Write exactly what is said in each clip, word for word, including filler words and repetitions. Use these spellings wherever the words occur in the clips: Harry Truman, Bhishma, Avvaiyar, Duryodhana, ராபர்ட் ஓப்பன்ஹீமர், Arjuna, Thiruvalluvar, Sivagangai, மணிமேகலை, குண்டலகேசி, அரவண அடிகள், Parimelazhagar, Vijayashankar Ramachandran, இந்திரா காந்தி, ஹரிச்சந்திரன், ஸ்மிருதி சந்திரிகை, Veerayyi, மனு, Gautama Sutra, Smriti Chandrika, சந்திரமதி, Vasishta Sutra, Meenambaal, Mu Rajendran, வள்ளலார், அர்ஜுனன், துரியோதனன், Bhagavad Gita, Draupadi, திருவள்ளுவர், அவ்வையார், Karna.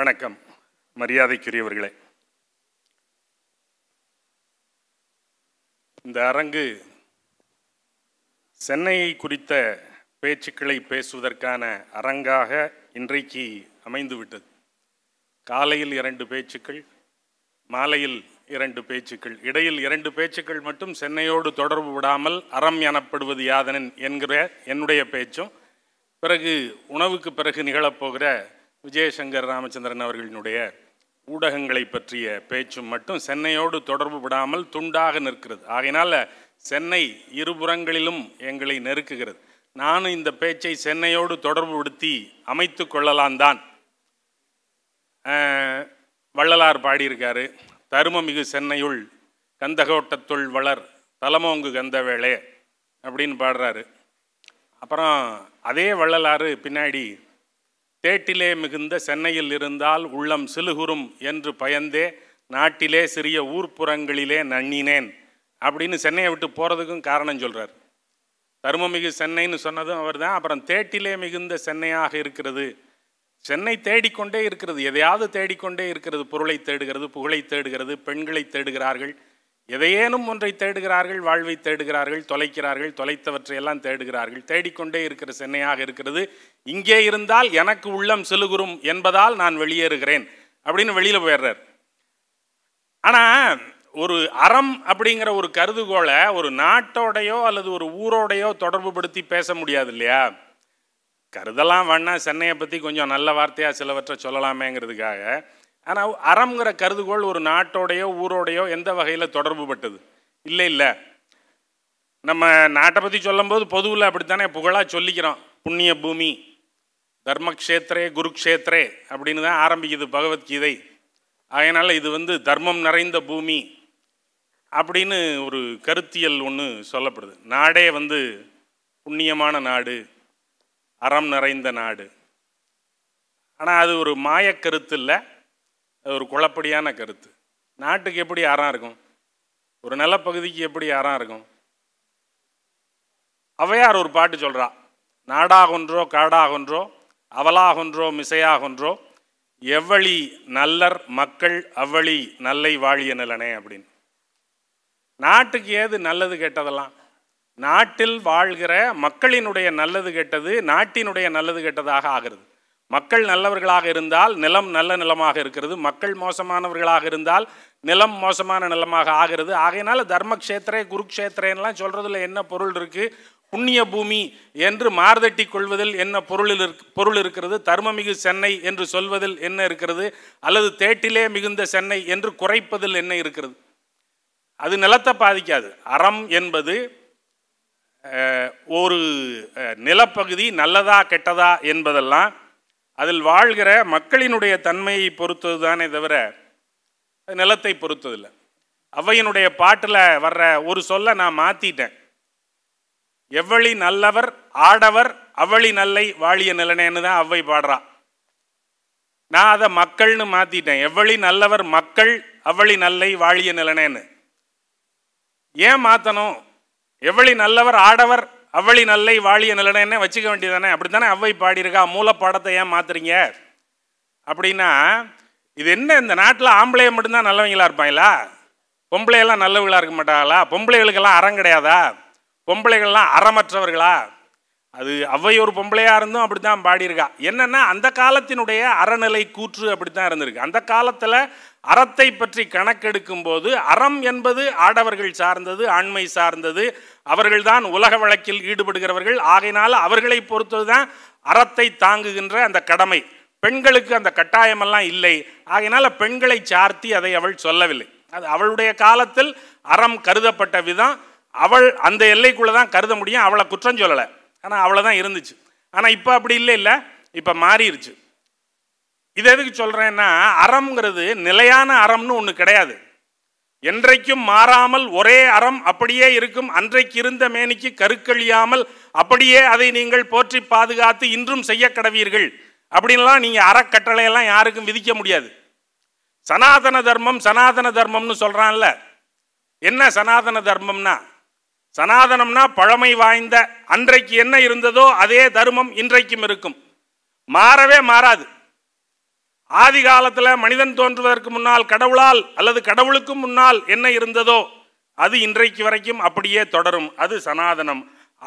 வணக்கம். மரியாதைக்குரியவர்களே, இந்த அரங்கு சென்னையை குறித்த பேச்சுக்களை பேசுவதற்கான அரங்காக இன்றைக்கு அமைந்துவிட்டது. காலையில் இரண்டு பேச்சுக்கள், மாலையில் இரண்டு பேச்சுக்கள், இடையில் இரண்டு பேச்சுக்கள் மட்டும் சென்னையோடு தொடர்பு விடாமல் அறம் எனப்படுவது யாதனின் என்கிற என்னுடைய பேச்சும், பிறகு உணவுக்கு பிறகு நிகழப்போகிற விஜயசங்கர் ராமச்சந்திரன் அவர்களினுடைய ஊடகங்களை பற்றிய பேச்சும் மட்டும் சென்னையோடு தொடர்பு விடாமல் துண்டாக நிற்கிறது. ஆகையினால் சென்னை இருபுறங்களிலும் எங்களை நெருக்குகிறது. நானும் இந்த பேச்சை சென்னையோடு தொடர்பு படுத்தி அமைத்து கொள்ளலாம் தான். வள்ளலார் பாடியிருக்காரு, தருமமிகு சென்னையுள் கந்தகோட்டத்துள் வளர் தலமோங்கு கந்தவேளே அப்படின்னு பாடுறாரு. அப்புறம் அதே வள்ளலாறு பின்னாடி தேட்டிலே மிகுந்த சென்னையில் இருந்தால் உள்ளம் சிலுகுறும் என்று பயந்தே நாட்டிலே சிறிய ஊர்ப்புறங்களிலே நன்னினேன் அப்படின்னு சென்னையை விட்டு போகிறதுக்கும் காரணம் சொல்கிறார். தருமமிகு சென்னைன்னு சொன்னதும் அவர் தான். அப்புறம் தேட்டிலே மிகுந்த சென்னையாக இருக்கிறது, சென்னை தேடிக்கொண்டே இருக்கிறது, எதையாவது தேடிக்கொண்டே இருக்கிறது, பொருளை தேடுகிறது, புகழை தேடுகிறது, பெண்களை தேடுகிறார்கள், எதையேனும் ஒன்றை தேடுகிறார்கள், வாழ்வை தேடுகிறார்கள், தொலைக்கிறார்கள், தொலைத்தவற்றையெல்லாம் தேடுகிறார்கள், தேடிக்கொண்டே இருக்கிற சென்னையாக இருக்கிறது. இங்கே இருந்தால் எனக்கு உள்ளம் சிலுகுறும் என்பதால் நான் வெளியேறுகிறேன் அப்படின்னு வெளியில் போயிடுறார். ஆனால் ஒரு அறம் அப்படிங்கிற ஒரு கருதுகோளை ஒரு நாட்டோடையோ அல்லது ஒரு ஊரோடையோ தொடர்பு படுத்தி பேச முடியாது இல்லையா? கருதலாம், வேணா சென்னையை பற்றி கொஞ்சம் நல்ல வார்த்தையாக சிலவற்றை சொல்லலாமேங்கிறதுக்காக. ஆனால் அறம்ங்கிற கருதுகோள் ஒரு நாட்டோடையோ ஊரோடையோ எந்த வகையில் தொடர்பு பட்டது இல்லை. இல்லை, நம்ம நாட்டை பற்றி சொல்லும்போது பொதுவில் அப்படித்தானே புகழாக சொல்லிக்கிறோம். புண்ணிய பூமி, தர்மக்ஷேத்ரே குருக்ஷேத்ரே அப்படின்னு தான் ஆரம்பிக்குது பகவத்கீதை. அதனால் இது வந்து தர்மம் நிறைந்த பூமி அப்படின்னு ஒரு கருத்தியல் ஒன்று சொல்லப்படுது. நாடே வந்து புண்ணியமான நாடு, அறம் நிறைந்த நாடு. ஆனால் அது ஒரு மாயக்கருத்து இல்லை, அது ஒரு குழப்படியான கருத்து. நாட்டுக்கு எப்படி அறம் இருக்கும்? ஒரு நிலப்பகுதிக்கு எப்படி அறம் இருக்கும்? அவ்வையார் ஒரு பாட்டு சொல்கிறா, நாடாகொன்றோ காடாகொன்றோ அவலாகொன்றோ மிசையாகொன்றோ எவ்வளி நல்லர் மக்கள் அவ்வளி நல்லை வாழிய நிலனே அப்படின்னு. நாட்டுக்கு ஏது நல்லது கெட்டதெல்லாம், நாட்டில் வாழ்கிற மக்களினுடைய நல்லது கெட்டது நாட்டினுடைய நல்லது கெட்டதாக ஆகிறது. மக்கள் நல்லவர்களாக இருந்தால் நிலம் நல்ல நிலமாக இருக்கிறது, மக்கள் மோசமானவர்களாக இருந்தால் நிலம் மோசமான நிலமாக ஆகிறது. ஆகையினால தர்மக்ஷேத்திரே குருக்ஷேத்திரேன்னெலாம் சொல்கிறதுல என்ன பொருள் இருக்குது? புண்ணிய பூமி என்று மார்தட்டி கொள்வதில் என்ன பொருளில் இருக் பொருள் இருக்கிறது? தர்மமிகு சென்னை என்று சொல்வதில் என்ன இருக்கிறது? அல்லது தேட்டிலே மிகுந்த சென்னை என்று குறைப்பதில் என்ன இருக்கிறது? அது நிலத்தை பாதிக்காது. அறம் என்பது ஒரு நிலப்பகுதி நல்லதா கெட்டதா என்பதெல்லாம் அதில் வாழ்கிற மக்களினுடைய தன்மையை பொறுத்தது தானே தவிர நிலத்தை பொறுத்ததில்லை. அவ்வையினுடைய பாட்டில் வர்ற ஒரு சொல்ல நான் மாற்றிட்டேன். எவ்வளி நல்லவர் ஆடவர் அவ்வளி நல்லை வாழிய நிலனேன்னு தான் அவ்வை பாடுறா. நான் அதை மக்கள்னு மாற்றிட்டேன். எவ்வளி நல்லவர் மக்கள் அவ்வளி நல்லை வாழிய நிலனேன்னு ஏன் மாற்றணும்? எவ்வளி நல்லவர் ஆடவர் அவ்வளி நல்லை வாழிய நிலனேன்னே வச்சுக்க வேண்டியதானே? அப்படி தானே அவ்வை பாடியிருக்கா. மூலப்பாடத்தை ஏன் மாற்றுறீங்க அப்படின்னா, இது என்ன, இந்த நாட்டில் ஆம்பளையை மட்டும்தான் நல்லவங்களா இருப்பாங்களா? பொம்பளையெல்லாம் நல்லவங்களாக இருக்க மாட்டாங்களா? பொம்பளைகளுக்கெல்லாம் அறம் கிடையாதா? பொம்பளைகள்லாம் அறமற்றவர்களா? அது அவ்வை ஒரு பொம்பளையாக இருந்தும் அப்படி தான் பாடியிருக்கா. என்னென்னா அந்த காலத்தினுடைய அறநிலை கூற்று அப்படி தான் இருந்திருக்கு. அந்த காலத்தில் அறத்தை பற்றி கணக்கெடுக்கும் போது அறம் என்பது ஆடவர்கள் சார்ந்தது, ஆண்மை சார்ந்தது, அவர்கள்தான் உலக வழக்கில் ஈடுபடுகிறவர்கள். ஆகையினால அவர்களை பொறுத்தது தான் அறத்தை தாங்குகின்ற அந்த கடமை. பெண்களுக்கு அந்த கட்டாயமெல்லாம் இல்லை. ஆகையினால பெண்களை சார்த்தி அதை அவள் சொல்லவில்லை. அது அவளுடைய காலத்தில் அறம் கருதப்பட்ட விதம், அவள் அந்த எல்லைக்குள்ளே தான் கருத முடியும். அவளை குற்றம் சொல்லலை, ஆனால் அவளை தான் இருந்துச்சு. ஆனால் இப்போ அப்படி இல்லை. இல்லை, இப்போ மாறிடுச்சு. இது எதுக்கு சொல்கிறேன்னா, அறம்ங்கிறது நிலையான அறம்னு ஒன்று கிடையாது. என்றைக்கும் மாறாமல் ஒரே அறம் அப்படியே இருக்கும். அன்றைக்கு இருந்த மேனிக்கு கருக்கழியாமல் அப்படியே அதை நீங்கள் போற்றி பாதுகாத்து இன்றும் செய்ய கடவீர்கள் அப்படின்லாம் நீங்கள் அறக்கட்டளையெல்லாம் யாருக்கும் விதிக்க முடியாது. சனாதன தர்மம் சனாதன தர்மம்னு சொல்கிறான்ல, என்ன சனாதன தர்மம்னா? சனாதனம்னா பழமை வாய்ந்த, அன்றைக்கு என்ன இருந்ததோ அதே தர்மம் இன்றைக்கும் இருக்கும், மாறவே மாறாது. ஆதி காலத்தில் மனிதன் தோன்றுவதற்கு முன்னால் கடவுளால் அல்லது கடவுளுக்கு முன்னால் என்ன இருந்ததோ அது இன்றைக்கு வரைக்கும் அப்படியே தொடரும். அது சனாதனம்.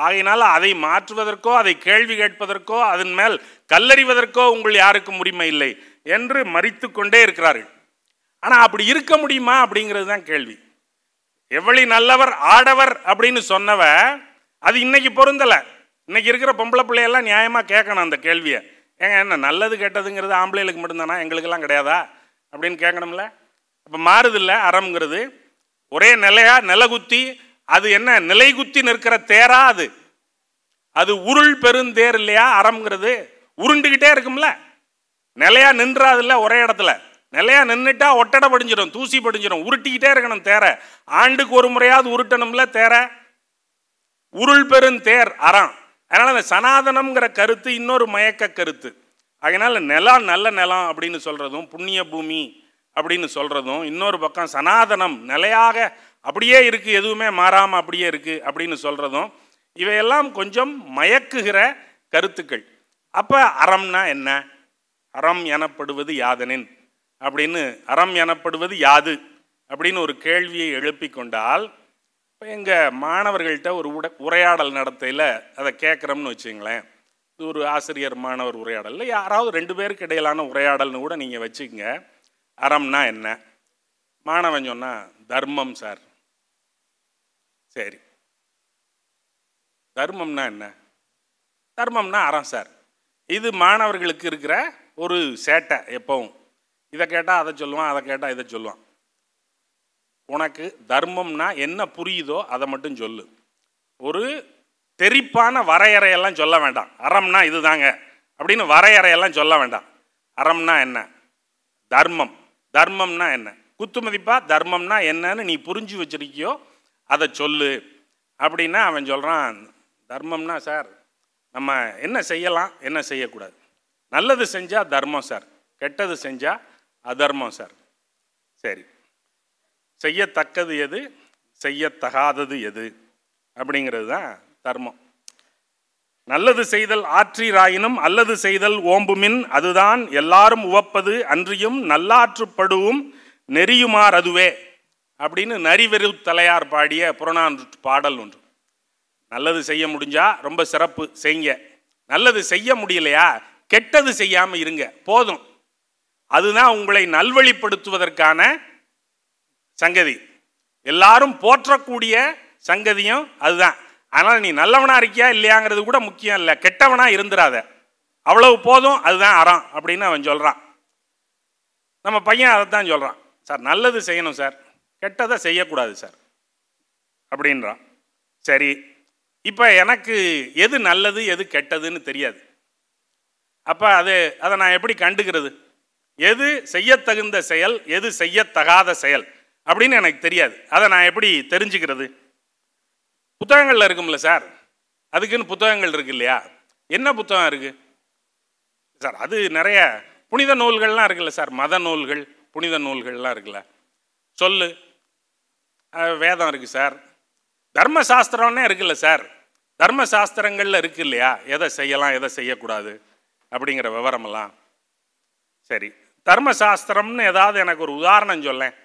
ஆகையினால் அதை மாற்றுவதற்கோ அதை கேள்வி கேட்பதற்கோ அதன் மேல் கல்லறிவதற்கோ உங்கள் யாருக்கும் உரிமை இல்லை என்று மறித்து கொண்டே இருக்கிறார்கள். ஆனால் அப்படி இருக்க முடியுமா அப்படிங்கிறது தான் கேள்வி. எவ்வளி நல்லவர் ஆடவர் அப்படின்னு சொன்னவ அது இன்னைக்கு பொருந்தலை. இன்னைக்கு இருக்கிற பொம்பளை பிள்ளையெல்லாம் நியாயமாக கேட்கணும் அந்த கேள்வியை. ஏங்க என்ன நல்லது கேட்டதுங்கிறது ஆம்பளைகளுக்கு மட்டும்தானா, எங்களுக்கெல்லாம் கிடையாதா அப்படின்னு கேட்கணும்ல. இப்போ மாறுதில்லை அறம்ங்கிறது. ஒரே நிலையா நிலகுத்தி, அது என்ன நிலைகுத்தி நிற்கிற தேரா, அது அது உருள் பெருந்தேர் இல்லையா. அறம்ங்கிறது உருண்டுக்கிட்டே இருக்கும்ல, நிலையா நின்றாதில்ல ஒரே இடத்துல. நிலையா நின்றுட்டா ஒட்டடை படிஞ்சிடும், தூசி படிஞ்சிடும். உருட்டிக்கிட்டே இருக்கணும் தேரை. ஆண்டுக்கு ஒரு முறையாவது உருட்டணும்ல தேரை. உருள் பெருந்தேர் அறம். அதனால் அந்த சனாதனம்ங்கிற கருத்து இன்னொரு மயக்க கருத்து. அதனால் நிலம் நல்ல நிலம் அப்படின்னு சொல்கிறதும் புண்ணிய பூமி அப்படின்னு சொல்கிறதும், இன்னொரு பக்கம் சனாதனம் நிலையாக அப்படியே இருக்குது, எதுவுமே மாறாமல் அப்படியே இருக்குது அப்படின்னு சொல்கிறதும், இவையெல்லாம் கொஞ்சம் மயக்குகிற கருத்துக்கள். அப்போ அறம்னா என்ன, அறம் எனப்படுவது யாதனின் அப்படின்னு, அறம் எனப்படுவது யாது அப்படின்னு ஒரு கேள்வியை எழுப்பி கொண்டால், இப்போ எங்கள் மாணவர்கள்ட்ட ஒரு உட உரையாடல் நடத்தையில் அதை கேட்குறோம்னு வச்சுங்களேன். இது ஒரு ஆசிரியர் மாணவர் உரையாடல், யாராவது ரெண்டு பேருக்கு இடையிலான உரையாடல்னு கூட நீங்கள் வச்சுக்கங்க. அறம்னா என்ன? மாணவன் சொன்னால் தர்மம் சார். சரி, தர்மம்னா என்ன? தர்மம்னா அறம் சார். இது மாணவர்களுக்கு இருக்கிற ஒரு சேட்டை. எப்பவும் இதை கேட்டால் அதை சொல்லுவான், அதை கேட்டால் இதை சொல்லுவான். உனக்கு தர்மம்னா என்ன புரியுதோ அதை மட்டும் சொல்லு, ஒரு தெறிப்பான வரையறையெல்லாம் சொல்ல வேண்டாம். அறம்னா இது தாங்க அப்படின்னு வரையறையெல்லாம் சொல்ல வேண்டாம். அறம்னா என்ன? தர்மம். தர்மம்னா என்ன? குத்துமதிப்பா தர்மம்னா என்னன்னு நீ புரிஞ்சு வச்சிருக்கியோ அதை சொல்லு அப்படின்னா அவன் சொல்கிறான், தர்மம்னா சார் நம்ம என்ன செய்யலாம் என்ன செய்யக்கூடாது, நல்லது செஞ்சால் தர்மம் சார், கெட்டது செஞ்சால் அதர்மம் சார். சரி, செய்யத்தக்கது எது செய்யத்தகாதது எது அப்படிங்கிறது தான் தர்மம். நல்லது செய்தல் ஆற்றீராயினும் அல்லது செய்தல் ஓம்புமின், அதுதான் எல்லாரும் உவப்பது அன்றியும் நல்லாற்றுப்படுவும் நெறியுமார் அதுவே அப்படின்னு நரிவெரு தலையார் பாடிய புறநானூறு பாடல் ஒன்று. நல்லது செய்ய முடிஞ்சால் ரொம்ப சிறப்பு செய்ங்க, நல்லது செய்ய முடியலையா கெட்டது செய்யாமல் இருங்க போதும், அதுதான் உங்களை நல்வழிப்படுத்துவதற்கான சங்கதி, எல்லாரும் போற்றக்கூடிய சங்கதியும் அதுதான். அதனால் நீ நல்லவனாக இருக்கியா இல்லையாங்கிறது கூட முக்கியம் இல்லை, கெட்டவனாக இருந்துடாத, அவ்வளவு போதும், அதுதான் அறம் அப்படின்னு அவன் சொல்கிறான். நம்ம பையன் அதை தான் சொல்கிறான், சார் நல்லது செய்யணும் சார், கெட்டதை செய்யக்கூடாது சார் அப்படின்றான். சரி, இப்போ எனக்கு எது நல்லது எது கெட்டதுன்னு தெரியாது, அப்போ அது அதை நான் எப்படி கண்டுக்கிறது, எது செய்யத்தகுந்த செயல் எது செய்யத்தகாத செயல் அப்படின்னு எனக்கு தெரியாது, அதை நான் எப்படி தெரிஞ்சுக்கிறது? புத்தகங்களில் இருக்கும்ல சார், அதுக்குன்னு புத்தகங்கள் இருக்கு இல்லையா, என்ன புத்தகம் இருக்குது சார்? அது நிறைய புனித நூல்கள்லாம் இருக்குல்ல சார், மத நூல்கள் புனித நூல்கள்லாம் இருக்குல்ல, சொல்லு. வேதம் இருக்குது சார், தர்மசாஸ்திரம்னே இருக்குல்ல சார், தர்மசாஸ்திரங்களில் இருக்கு இல்லையா, எதை செய்யலாம் எதை செய்யக்கூடாது அப்படிங்கிற விவரமெல்லாம். சரி, தர்மசாஸ்திரம்னு ஏதாவது எனக்கு ஒரு உதாரணம் சொல்லேன்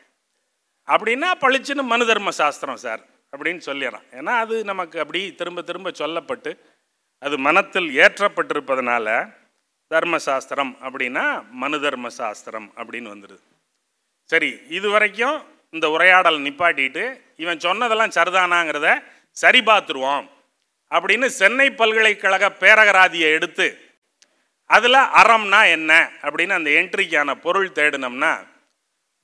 அப்படின்னா பளிச்சுன்னு மனு தர்மசாஸ்திரம் சார் அப்படின்னு சொல்லிடுறான். ஏன்னா அது நமக்கு அப்படி திரும்ப திரும்ப சொல்லப்பட்டு அது மனத்தில் ஏற்றப்பட்டிருப்பதனால தர்மசாஸ்திரம் அப்படின்னா மனு தர்மசாஸ்திரம் அப்படின்னு வந்துடுது. சரி, இது வரைக்கும் இந்த உரையாடல் நிப்பாட்டிட்டு இவன் சொன்னதெல்லாம் சரிதானாங்கிறத சரி பார்த்துருவோம் அப்படின்னு சென்னை பல்கலைக்கழக பேரகராதியை எடுத்து அதில் அறம்னா என்ன அப்படின்னு அந்த என்ட்ரிக்கான பொருள் தேடினோம்னா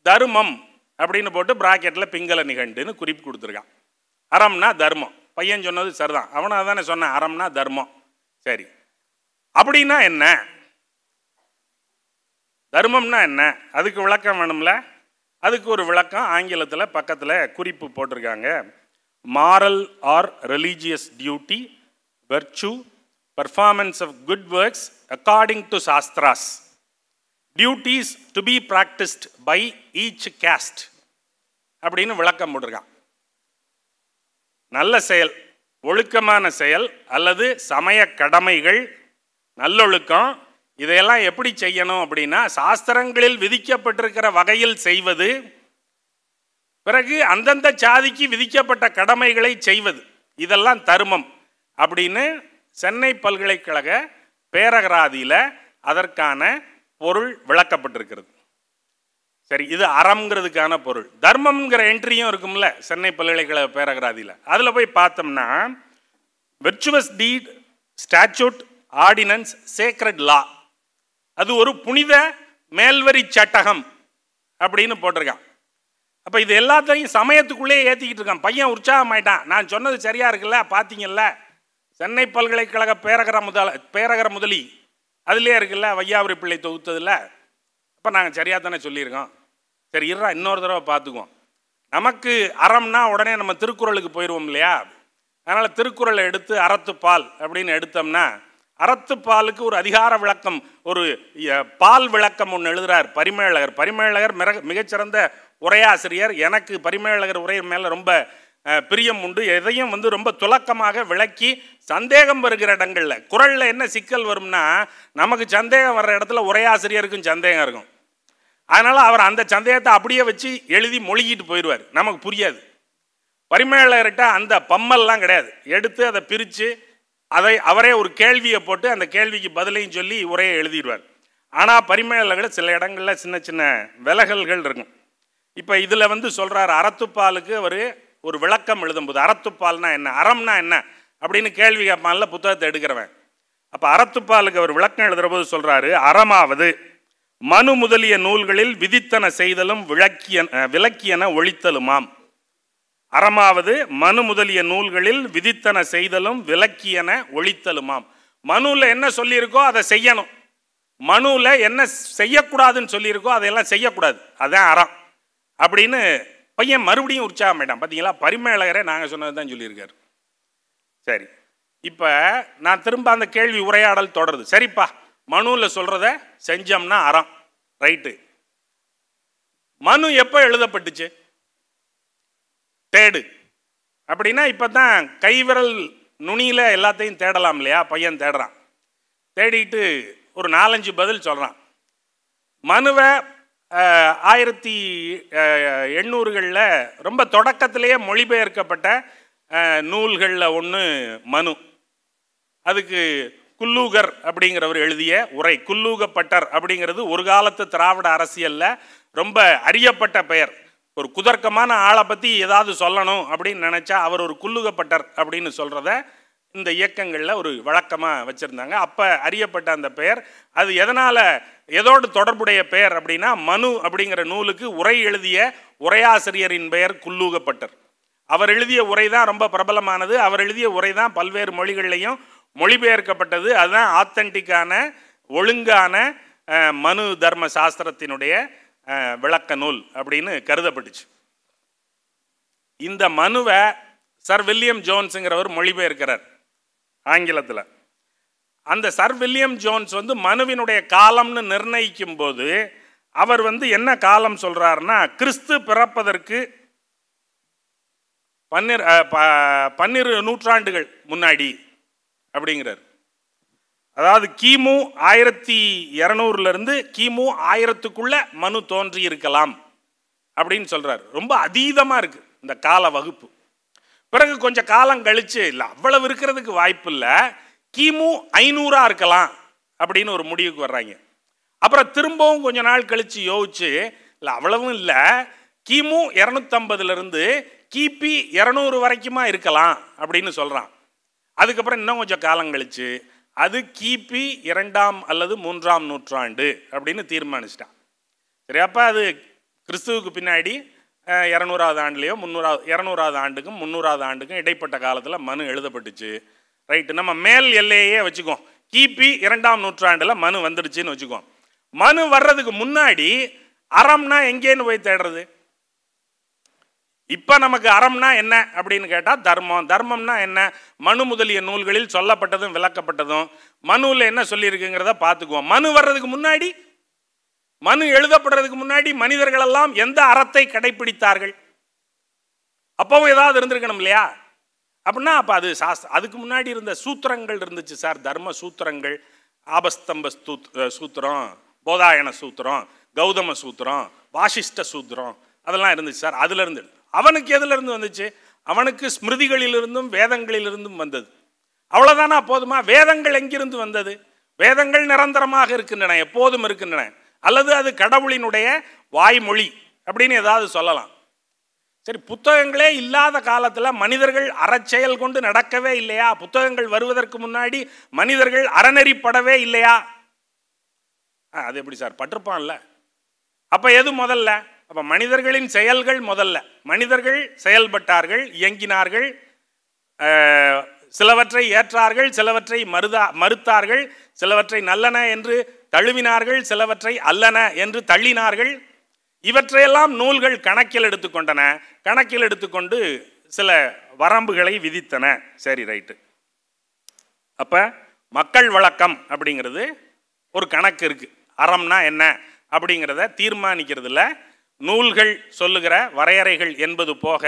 தர்மம் அப்படின்னு போட்டு பிராக்கெட்டில் பிங்கல நிகண்டுன்னு குறிப்பு கொடுத்துருக்கான். அறம்னா தர்மம். பையன் சொன்னது சரிதான், அவனும் அதானே சொன்னான், அறம்னா தர்மம். சரி, அப்படின்னா என்ன, தர்மம்னா என்ன, அதுக்கு விளக்கம் வேணும்ல. அதுக்கு ஒரு விளக்கம் ஆங்கிலத்தில் பக்கத்தில் குறிப்பு போட்டிருக்காங்க. Moral or religious duty, virtue, performance of good works according to Shastras, duties to be practiced by each caste அப்படின்னு விளக்கம் போட்டிருக்கான். நல்ல செயல், ஒழுக்கமான செயல் அல்லது சமய கடமைகள், நல்லொழுக்கம் இதையெல்லாம் எப்படி செய்யணும் அப்படின்னா, சாஸ்திரங்களில் விதிக்கப்பட்டிருக்கிற வகையில் செய்வது, பிறகு அந்தந்த சாதிக்கு விதிக்கப்பட்ட கடமைகளை செய்வது, இதெல்லாம் தர்மம் அப்படின்னு சென்னை பல்கலைக்கழக பேரகராதியில் அதற்கான பொருள் விளக்கப்பட்டிருக்கிறது. சரி, இது அறம்ங்கிறதுக்கான பொருள். தர்மம்ங்கிற என்ட்ரியும் இருக்கும்ல சென்னை பல்கலைக்கழக பேரகராதியில், அதில் போய் பார்த்தோம்னா virtuous deed, statute, ordinance, sacred law, அது ஒரு புனித மேல்வரி சட்டகம் அப்படின்னு போட்டிருக்கான். அப்போ இது எல்லாத்தையும் சமயத்துக்குள்ளே ஏற்றிக்கிட்டு இருக்கான். பையன் உற்சாகமாயிட்டான், நான் சொன்னது சரியாக இருக்குல்ல, பார்த்தீங்கல்ல சென்னை பல்கலைக்கழக பேரகர முதல பேரகர முதலி அதுலேயே இருக்குல்ல வையாபுரி பிள்ளை தொகுத்ததில்ல, அப்போ நாங்கள் சரியாக தானே சொல்லியிருக்கோம். சரி இருறா, இன்னொரு தடவை பார்த்துக்குவோம். நமக்கு அறம்னா உடனே நம்ம திருக்குறளுக்கு போயிடுவோம் இல்லையா, அதனால் திருக்குறளை எடுத்து அறத்துப்பால் அப்படின்னு எடுத்தோம்னா, அறத்துப்பாலுக்கு ஒரு அதிகார விளக்கம், ஒரு பால் விளக்கம் ஒன்று எழுதுகிறார் பரிமேலழகர். பரிமேலழகர் மிக மிகச்சிறந்த உரையாசிரியர். எனக்கு பரிமேலழகர் உரை மேலே ரொம்ப பிரியம் உண்டு. எதையும் வந்து ரொம்ப துலக்கமாக விளக்கி சந்தேகம் வருகிற இடங்களில், குறளில் என்ன சிக்கல் வரும்னா நமக்கு சந்தேகம் வர்ற இடத்துல உரையாசிரியருக்கும் சந்தேகம் இருக்கும். அதனால் அவர் அந்த சந்தேகத்தை அப்படியே வச்சு எழுதி மொழிகிட்டு போயிடுவார், நமக்கு புரியாது. பரிமேலழகர்கிட்ட அந்த பம்மல்லாம் கிடையாது, எடுத்து அதை பிரித்து அதை அவரே ஒரு கேள்வியை போட்டு அந்த கேள்விக்கு பதிலையும் சொல்லி உரையை எழுதிடுவார். ஆனால் பரிமேலழகர் சில இடங்களில் சின்ன சின்ன விலகல்கள் இருக்கும். இப்போ இதில் வந்து சொல்கிறார், அறத்துப்பாலுக்கு ஒரு ஒரு விளக்கம் எழுதும்போது, அறத்துப்பால்னா என்ன, அறம்னா என்ன அப்படின்னு கேள்வி கேட்பான்ல புத்தகத்தை எடுக்கிறவன். அப்போ அறத்துப்பாலுக்கு அவர் விளக்கம் எழுதுகிற போது சொல்கிறாரு, அறமாவது மனு முதலிய நூல்களில் விதித்தன செய்தலும் விளக்கிய விளக்கியன ஒழித்தலுமாம். அறமாவது மனு முதலிய நூல்களில் விதித்தன செய்தலும் விளக்கியன ஒழித்தலுமாம். மனுவில் என்ன சொல்லியிருக்கோ அதை செய்யணும், மனுவில் என்ன செய்யக்கூடாதுன்னு சொல்லியிருக்கோ அதையெல்லாம் செய்யக்கூடாது, அதுதான் அறம் அப்படின்னு பையன் மறுபடியும் உற்சாகம் ஆயிட்டான். பார்த்தீங்களா, பரிமேலழகரே நாங்கள் சொன்னது தான் சொல்லியிருக்காரு. சரி, இப்போ நான் திரும்ப அந்த கேள்வி உரையாடல் தொடருது. சரிப்பா, மனுவில் சொல்கிறத செஞ்சோம்னா அறம், ரைட்டு. மனு எப்போ எழுதப்பட்டுச்சு தேடு அப்படின்னா, இப்போ தான் கைவிரல் நுனியில் எல்லாத்தையும் தேடலாம் இல்லையா, பையன் தேடுறான். தேடிட்டு ஒரு நாலஞ்சு பதில் சொல்கிறான். மனுவை ஆயிரத்தி எண்ணூறுகளில் ரொம்ப தொடக்கத்திலேயே மொழிபெயர்க்கப்பட்ட நூல்களில் ஒன்று மனு. அதுக்கு குல்லூகர் அப்படிங்கிறவர் எழுதிய உரை, குல்லூக பட்டர் அப்படிங்கிறது ஒரு காலத்து திராவிட அரசியலில் ரொம்ப அறியப்பட்ட பெயர். ஒரு குதர்க்கமான ஆளை பற்றி ஏதாவது சொல்லணும் அப்படின்னு நினச்சா அவர் ஒரு குல்லுகப்பட்டர் அப்படின்னு சொல்கிறத இந்த இயக்கங்களில் ஒரு வழக்கமாக வச்சுருந்தாங்க. அப்போ அறியப்பட்ட அந்த பெயர் அது எதனால், எதோடு தொடர்புடைய பெயர் அப்படின்னா, மனு அப்படிங்கிற நூலுக்கு உரை எழுதிய உரையாசிரியரின் பெயர் குல்லூகப்பட்டர். அவர் எழுதிய உரை தான் ரொம்ப பிரபலமானது. அவர் எழுதிய உரை தான் பல்வேறு மொழிகள்லையும் மொழிபெயர்க்கப்பட்டது. அதுதான் ஆத்தென்டிக்கான ஒழுங்கான மனு தர்ம சாஸ்திரத்தினுடைய விளக்க நூல் அப்படின்னு கருதப்பட்டுச்சு. இந்த மனுவை சர் வில்லியம் ஜோன்ஸுங்கிறவர் மொழிபெயர்க்கிறார் ஆங்கிலத்தில். அந்த சர் வில்லியம் ஜோன்ஸ் வந்து மனுவினுடைய காலம்னு நிர்ணயிக்கும் போது அவர் வந்து என்ன காலம் சொல்கிறாருன்னா, கிறிஸ்து பிறப்பதற்கு பன்னிரு பன்னிரு நூற்றாண்டுகள் முன்னாடி அப்படிங்கிறார். அதாவது கிமு ஆயிரத்தி இரநூறுலேருந்து கிமு ஆயிரத்துக்குள்ளே மனு தோன்றி இருக்கலாம் அப்படின்னு சொல்கிறார். ரொம்ப அதீதமாக இருக்குது இந்த கால வகுப்பு. பிறகு கொஞ்சம் காலம் கழித்து, இல்லை அவ்வளவு இருக்கிறதுக்கு வாய்ப்பு இல்லை, கிமு ஐநூறாக இருக்கலாம் அப்படின்னு ஒரு முடிவுக்கு வர்றாங்க. அப்புறம் திரும்பவும் கொஞ்சம் நாள் கழித்து யோசிச்சு, இல்லை அவ்வளவும் இல்லை, கிமு இரநூத்தம்பதுலேருந்து கிபி இரநூறு வரைக்குமா இருக்கலாம் அப்படின்னு சொல்கிறான். அதுக்கப்புறம் இன்னும் கொஞ்சம் காலம் கழித்து அது கிபி இரண்டாம் அல்லது மூன்றாம் நூற்றாண்டு அப்படின்னு தீர்மானிச்சிட்டான். சரி, அப்போ அது கிறிஸ்துவுக்கு பின்னாடி இரநூறாவது ஆண்டுலேயோ முந்நூறாவது இரநூறாவது ஆண்டுக்கும் முந்நூறாவது ஆண்டுக்கும் இடைப்பட்ட காலத்தில் மனு எழுதப்பட்டுச்சு, ரைட்டு. நம்ம மேல் எல்லையே வச்சுக்கோம், கிபி இரண்டாம் நூற்றாண்டில் மனு வந்துடுச்சுன்னு வச்சுக்கோம். மனு வர்றதுக்கு முன்னாடி அறம்னா எங்கேன்னு போய் தேடுறது? இப்போ நமக்கு அறம்னா என்ன அப்படின்னு கேட்டால் தர்மம், தர்மம்னா என்ன, மனு முதலிய நூல்களில் சொல்லப்பட்டதும் விளக்கப்பட்டதும், மனுவில் என்ன சொல்லியிருக்குங்கிறத பார்த்துக்குவோம். மனு வர்றதுக்கு முன்னாடி, மனு எழுதப்படுறதுக்கு முன்னாடி மனிதர்களெல்லாம் எந்த அறத்தை கடைப்பிடித்தார்கள், அப்பவும் ஏதாவது இருந்திருக்கணும் இல்லையா. அப்படின்னா அப்போ அது சாஸ் அதுக்கு முன்னாடி இருந்த சூத்திரங்கள் இருந்துச்சு சார், தர்ம சூத்திரங்கள், ஆபஸ்தம்ப சூத்திரம், போதாயன சூத்திரம், கௌதம சூத்திரம், வாசிஷ்ட சூத்திரம் அதெல்லாம் இருந்துச்சு சார். அதுலேருந்து அவனுக்கு எதுலேருந்து வந்துச்சு? அவனுக்கு ஸ்மிருதிகளிலிருந்தும் வேதங்களிலிருந்தும் வந்தது. அவ்வளோதானா, போதுமா? வேதங்கள் எங்கிருந்து வந்தது? வேதங்கள் நிரந்தரமாக இருக்கின்றன, எப்போதும் இருக்கின்றன. அல்லது அது கடவுளினுடைய வாய்மொழி அப்படின்னு ஏதாவது சொல்லலாம். சரி, புத்தகங்களே இல்லாத காலத்தில் மனிதர்கள் அறச்செயல் கொண்டு நடக்கவே இல்லையா? புத்தகங்கள் வருவதற்கு முன்னாடி மனிதர்கள் அறநெறிப்படவே இல்லையா? அது எப்படி சார் பட்டிருப்பான்ல? அப்போ எது முதல்ல? அப்போ மனிதர்களின் செயல்கள் முதல்ல. மனிதர்கள் செயல்பட்டார்கள், இயங்கினார்கள், சிலவற்றை ஏற்றார்கள், சிலவற்றை மறுதா மறுத்தார்கள், சிலவற்றை நல்லன என்று தழுவினார்கள், சிலவற்றை அல்லன என்று தள்ளினார்கள். இவற்றையெல்லாம் நூல்கள் கணக்கில் எடுத்துக்கொண்டன. கணக்கில் எடுத்துக்கொண்டு சில வரம்புகளை விதித்தன. சரி, ரைட்டு. அப்போ மக்கள் வழக்கம் அப்படிங்கிறது ஒரு கணக்கு இருக்குது. அறம்னா என்ன அப்படிங்கிறத தீர்மானிக்கிறதுல நூல்கள் சொல்லுகிற வரையறைகள் என்பது போக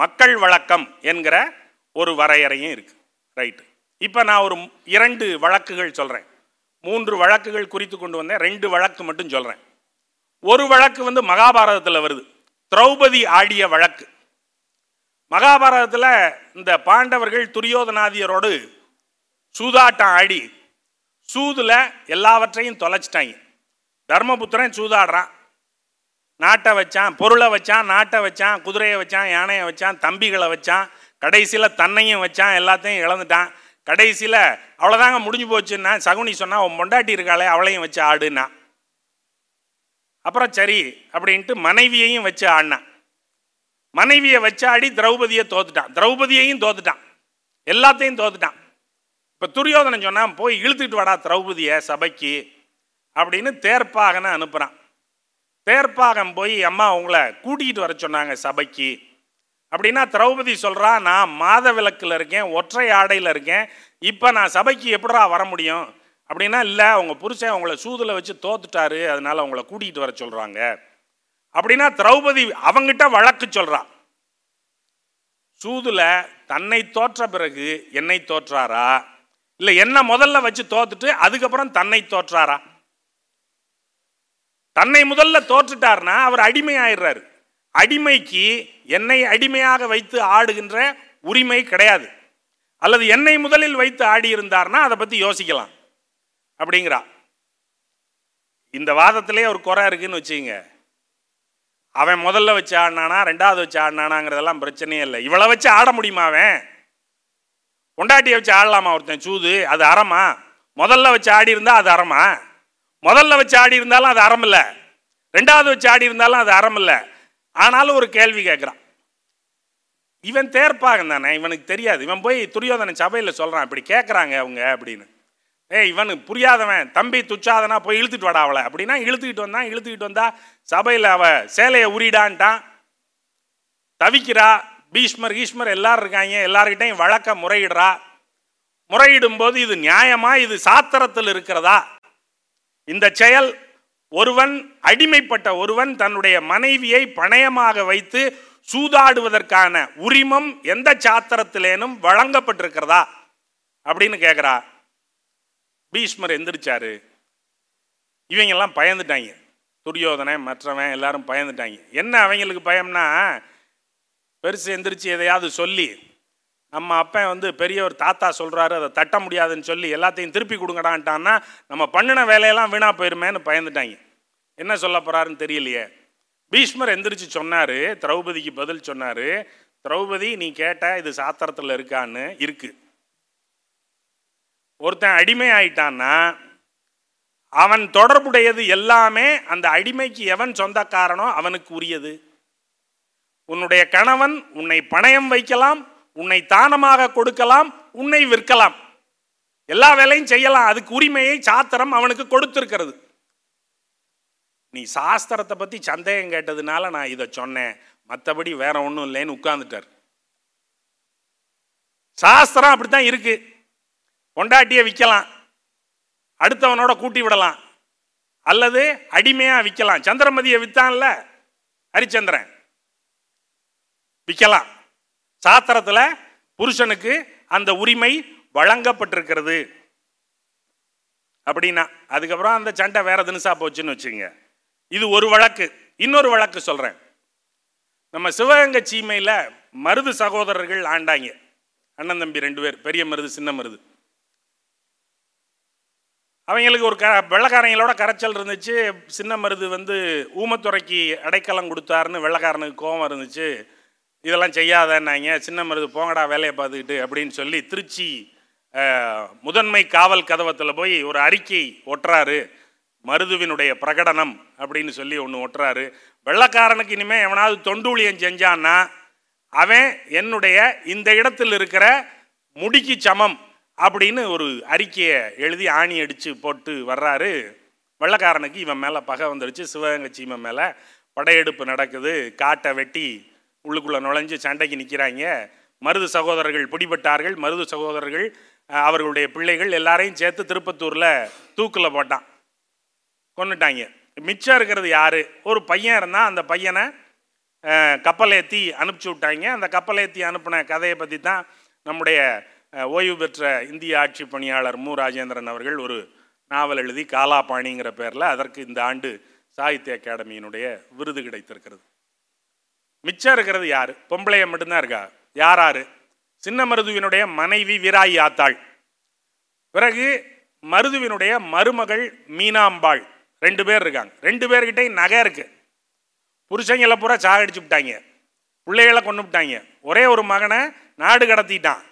மக்கள் வழக்கம் என்கிற ஒரு வரையறையும் இருக்குது. ரைட்டு. இப்போ நான் ஒரு இரண்டு வழக்குகள் சொல்கிறேன். மூன்று வழக்குகள் குறித்து கொண்டு வந்தேன், ரெண்டு வழக்கு மட்டும் சொல்கிறேன். ஒரு வழக்கு வந்து மகாபாரதத்தில் வருது, திரௌபதி ஆடிய வழக்கு. மகாபாரதத்தில் இந்த பாண்டவர்கள் துரியோதனாதியரோடு சூதாட்டம் ஆடி சூதில் எல்லாவற்றையும் தொலைச்சிட்டாங்க. தர்மபுத்திரன் சூதாடுறான், நாட்டை வச்சான், பொருளை வச்சான், நாட்டை வச்சான், குதிரையை வச்சான், யானையை வச்சான், தம்பிகளை வச்சான், கடைசியில் தன்னையும் வச்சான், எல்லாத்தையும் இழந்துட்டான். கடைசியில் அவ்வளோதாங்க முடிஞ்சு போச்சுன்னா சகுனி சொன்னால் அவன் பொண்டாட்டி இருக்காளே அவளையும் வச்சு ஆடுனா. அப்புறம் சரி அப்படின்ட்டு மனைவியையும் வச்சு ஆடினான். மனைவியை வச்சு ஆடி திரௌபதியை தோத்துட்டான், திரௌபதியையும் தோத்துட்டான், எல்லாத்தையும் தோத்துட்டான். இப்போ துரியோதனன் சொன்னான், போய் இழுத்துட்டு வாடா திரௌபதியை சபைக்கு அப்படின்னு தேர்ப்பாகனை அனுப்புகிறான். தேர்ப்பாகம் போய், அம்மா உங்களை கூட்டிகிட்டு வர சொன்னாங்க சபைக்கு அப்படின்னா திரௌபதி சொல்கிறா, நான் மாத விளக்கில் இருக்கேன், ஒற்றை ஆடையில் இருக்கேன், இப்போ நான் சபைக்கு எப்படா வர முடியும் அப்படின்னா, இல்லை அவங்க புருஷன் உங்களை சூதில் வச்சு தோத்துட்டாரு, அதனால் அவங்கள கூட்டிகிட்டு வர சொல்கிறாங்க அப்படின்னா திரௌபதி அவங்கிட்ட வழக்கு சொல்கிறா. சூதில் தன்னை தோற்ற பிறகு என்னை தோற்றாரா, இல்லை என்ன முதல்ல வச்சு தோத்துட்டு அதுக்கப்புறம் தன்னை தோற்றாரா? தன்னை முதல்ல தோற்றுட்டார்னா அவர் அடிமை ஆயிடுறாரு. அடிமைக்கு என்னை அடிமையாக வைத்து ஆடுகின்ற உரிமை கிடையாது. அல்லது என்னை முதலில் வைத்து ஆடி இருந்தார்னா அதை பற்றி யோசிக்கலாம் அப்படிங்கிறா. இந்த வாதத்திலே ஒரு குறை இருக்குன்னு வச்சுங்க. அவன் முதல்ல வச்சு ஆடினானா ரெண்டாவது வச்சு ஆடினானாங்கிறதெல்லாம் பிரச்சனையே இல்லை. இவளை வச்சு ஆட முடியுமா? அவன் கொண்டாட்டியை வச்சு ஆடலாமா ஒருத்தன் சூது? அது அறமா? முதல்ல வச்சு ஆடி இருந்தால் அது அறமா? முதல்ல வச்சு ஆடி இருந்தாலும் அது அறம் இல்லை, ரெண்டாவது வச்சு ஆடி இருந்தாலும் அது அறம் இல்லை. ஆனாலும் ஒரு கேள்வி கேட்குறான். இவன் தேர்ப்பாகன் தானே, இவனுக்கு தெரியாது. இவன் போய் துரியோதன சபையில் சொல்கிறான், இப்படி கேட்குறாங்க அவங்க அப்படின்னு. ஏ இவனுக்கு புரியாதவன், தம்பி துச்சாதனா போய் இழுத்துட்டு வாடா அவளை அப்படின்னா இழுத்துக்கிட்டு வந்தான். இழுத்துக்கிட்டு வந்தா சபையில் அவள் சேலையை உரிடான்ட்டான், தவிக்கிறா. பீஷ்மர் கீஷ்மர் எல்லாரும் இருக்காங்க, எல்லாருக்கிட்டையும் வழக்க முறையிடுறா. முறையிடும்போது இது நியாயமா, இது சாத்திரத்தில் இருக்கிறதா இந்த செயல்? ஒருவன் அடிமைப்பட்ட ஒருவன் தன்னுடைய மனைவியை பணயமாக வைத்து சூதாடுவதற்கான உரிமம் எந்த சாத்திரத்திலேனும் வழங்கப்பட்டிருக்கிறதா அப்படின்னு கேட்குறா. பீஷ்மர் எந்திரிச்சாரு. இவங்கெல்லாம் பயந்துட்டாங்க, துரியோதனை மற்றவன் எல்லாரும் பயந்துட்டாங்க. என்ன அவங்களுக்கு பயம்னா, பெருசு எந்திரிச்சு எதையாவது சொல்லி, நம்ம அப்பன் வந்து பெரிய ஒரு தாத்தா சொல்கிறாரு, அதை தட்ட முடியாதுன்னு சொல்லி எல்லாத்தையும் திருப்பி கொடுங்கடான்ட்டான்னா நம்ம பண்ணின வேலையெல்லாம் வீணாக போயிருமேன்னு பயந்துட்டாங்க. என்ன சொல்ல போகிறாருன்னு தெரியலையே. பீஷ்மர் எந்திரிச்சு சொன்னார், திரௌபதிக்கு பதில் சொன்னார். திரௌபதி, நீ கேட்ட இது சாத்திரத்தில் இருக்கான்னு இருக்கு. ஒருத்தன் அடிமை ஆயிட்டான்னா அவன் தொடர்புடையது எல்லாமே அந்த அடிமைக்கு எவன் சொந்தக்காரனோ அவனுக்கு உரியது. உன்னுடைய கணவன் உன்னை பணயம் வைக்கலாம், உன்னை தானமாக கொடுக்கலாம், உன்னை விற்கலாம், எல்லா வேலையும் செய்யலாம். அதுக்கு உரிமையை சாஸ்திரம் அவனுக்கு கொடுத்திருக்கிறது. நீ சாஸ்திரத்தை பற்றி சந்தேகம் கேட்டதுனால நான் இதை சொன்னேன், மற்றபடி வேற ஒன்றும் இல்லைன்னு உட்கார்ந்துட்டார். சாஸ்திரம் அப்படித்தான் இருக்கு. கொண்டாட்டியை விற்கலாம், அடுத்தவனோட கூட்டி விடலாம், அல்லது அடிமையாக விற்கலாம். சந்திரமதியை விற்றான்ல ஹரிச்சந்திரன், விற்கலாம். சாத்திரத்தில் புருஷனுக்கு அந்த உரிமை வழங்கப்பட்டிருக்கிறது. அப்படின்னா அதுக்கப்புறம் அந்த சண்டை வேற தினுசா போச்சுன்னு வச்சுங்க. இது ஒரு வழக்கு. இன்னொரு வழக்கு சொல்கிறேன். நம்ம சிவகங்கை சீமையில் மருது சகோதரர்கள் ஆண்டாங்க, அண்ணன் தம்பி ரெண்டு பேர், பெரிய மருது சின்ன மருது. அவங்களுக்கு ஒரு க வெள்ளக்காரங்களோட கரைச்சல் இருந்துச்சு. சின்ன மருது வந்து ஊமத்துறைக்கு அடைக்கலம் கொடுத்தாருன்னு வெள்ளக்காரனுக்கு கோபம் இருந்துச்சு. இதெல்லாம் செய்யாதன்னாங்க. சின்ன மருது போங்கடா வேலையை பார்த்துக்கிட்டு அப்படின்னு சொல்லி திருச்சி முதன்மை காவல் கதவத்தில் போய் ஒரு அறிக்கை ஒட்டுறாரு, மருதுவினுடைய பிரகடனம் அப்படின்னு சொல்லி ஒன்று ஒட்டுறாரு. வெள்ளக்காரனுக்கு இனிமேல் எவனாவது தொண்டூழியம் செஞ்சான்னா அவன் என்னுடைய இந்த இடத்தில் இருக்கிற முடிக்கு சமம் அப்படின்னு ஒரு அறிக்கையை எழுதி ஆணி அடித்து போட்டு வர்றாரு. வெள்ளக்காரனுக்கு இவன் மேலே பகை வந்துடுச்சு. சிவகங்கை சீமை மேலே படையெடுப்பு நடக்குது. காட்டை வெட்டி உள்ளுக்குள்ளே நுழைஞ்சு சண்டைக்கு நிற்கிறாங்க. மருது சகோதரர்கள் பிடிபட்டார்கள். மருது சகோதரர்கள் அவர்களுடைய பிள்ளைகள் எல்லாரையும் சேர்த்து திருப்பத்தூரில் தூக்கில் போட்டான், கொண்டுட்டாங்க. மிச்சம் இருக்கிறது யார்? ஒரு பையன் இருந்தால் அந்த பையனை கப்பலேத்தி அனுப்பிச்சி விட்டாங்க. அந்த கப்பலேத்தி அனுப்பின கதையை பற்றி தான் நம்முடைய ஓய்வு பெற்ற இந்திய ஆட்சி பணியாளர் மு ராஜேந்திரன் அவர்கள் ஒரு நாவல் எழுதி காலாபாணிங்கிற பேரில் அதற்கு இந்த ஆண்டு சாகித்ய அகாடமியினுடைய விருது கிடைத்திருக்கிறது. மிச்சம் இருக்கிறது யார்? பொம்பளைய மட்டும்தான் இருக்கா. யாராரு? சின்ன மருதுவினுடைய மனைவி வீராயி ஆத்தாள், பிறகு மருதுவினுடைய மருமகள் மீனாம்பாள், ரெண்டு பேர் இருக்காங்க. ரெண்டு பேர்கிட்டே நகை இருக்குது. புருஷங்களை பூரா சாகடிச்சு விட்டாங்க, பிள்ளைகளை கொண்டு விட்டாங்க. ஒரே ஒரு மகனை நாடு கடத்திட்டான்.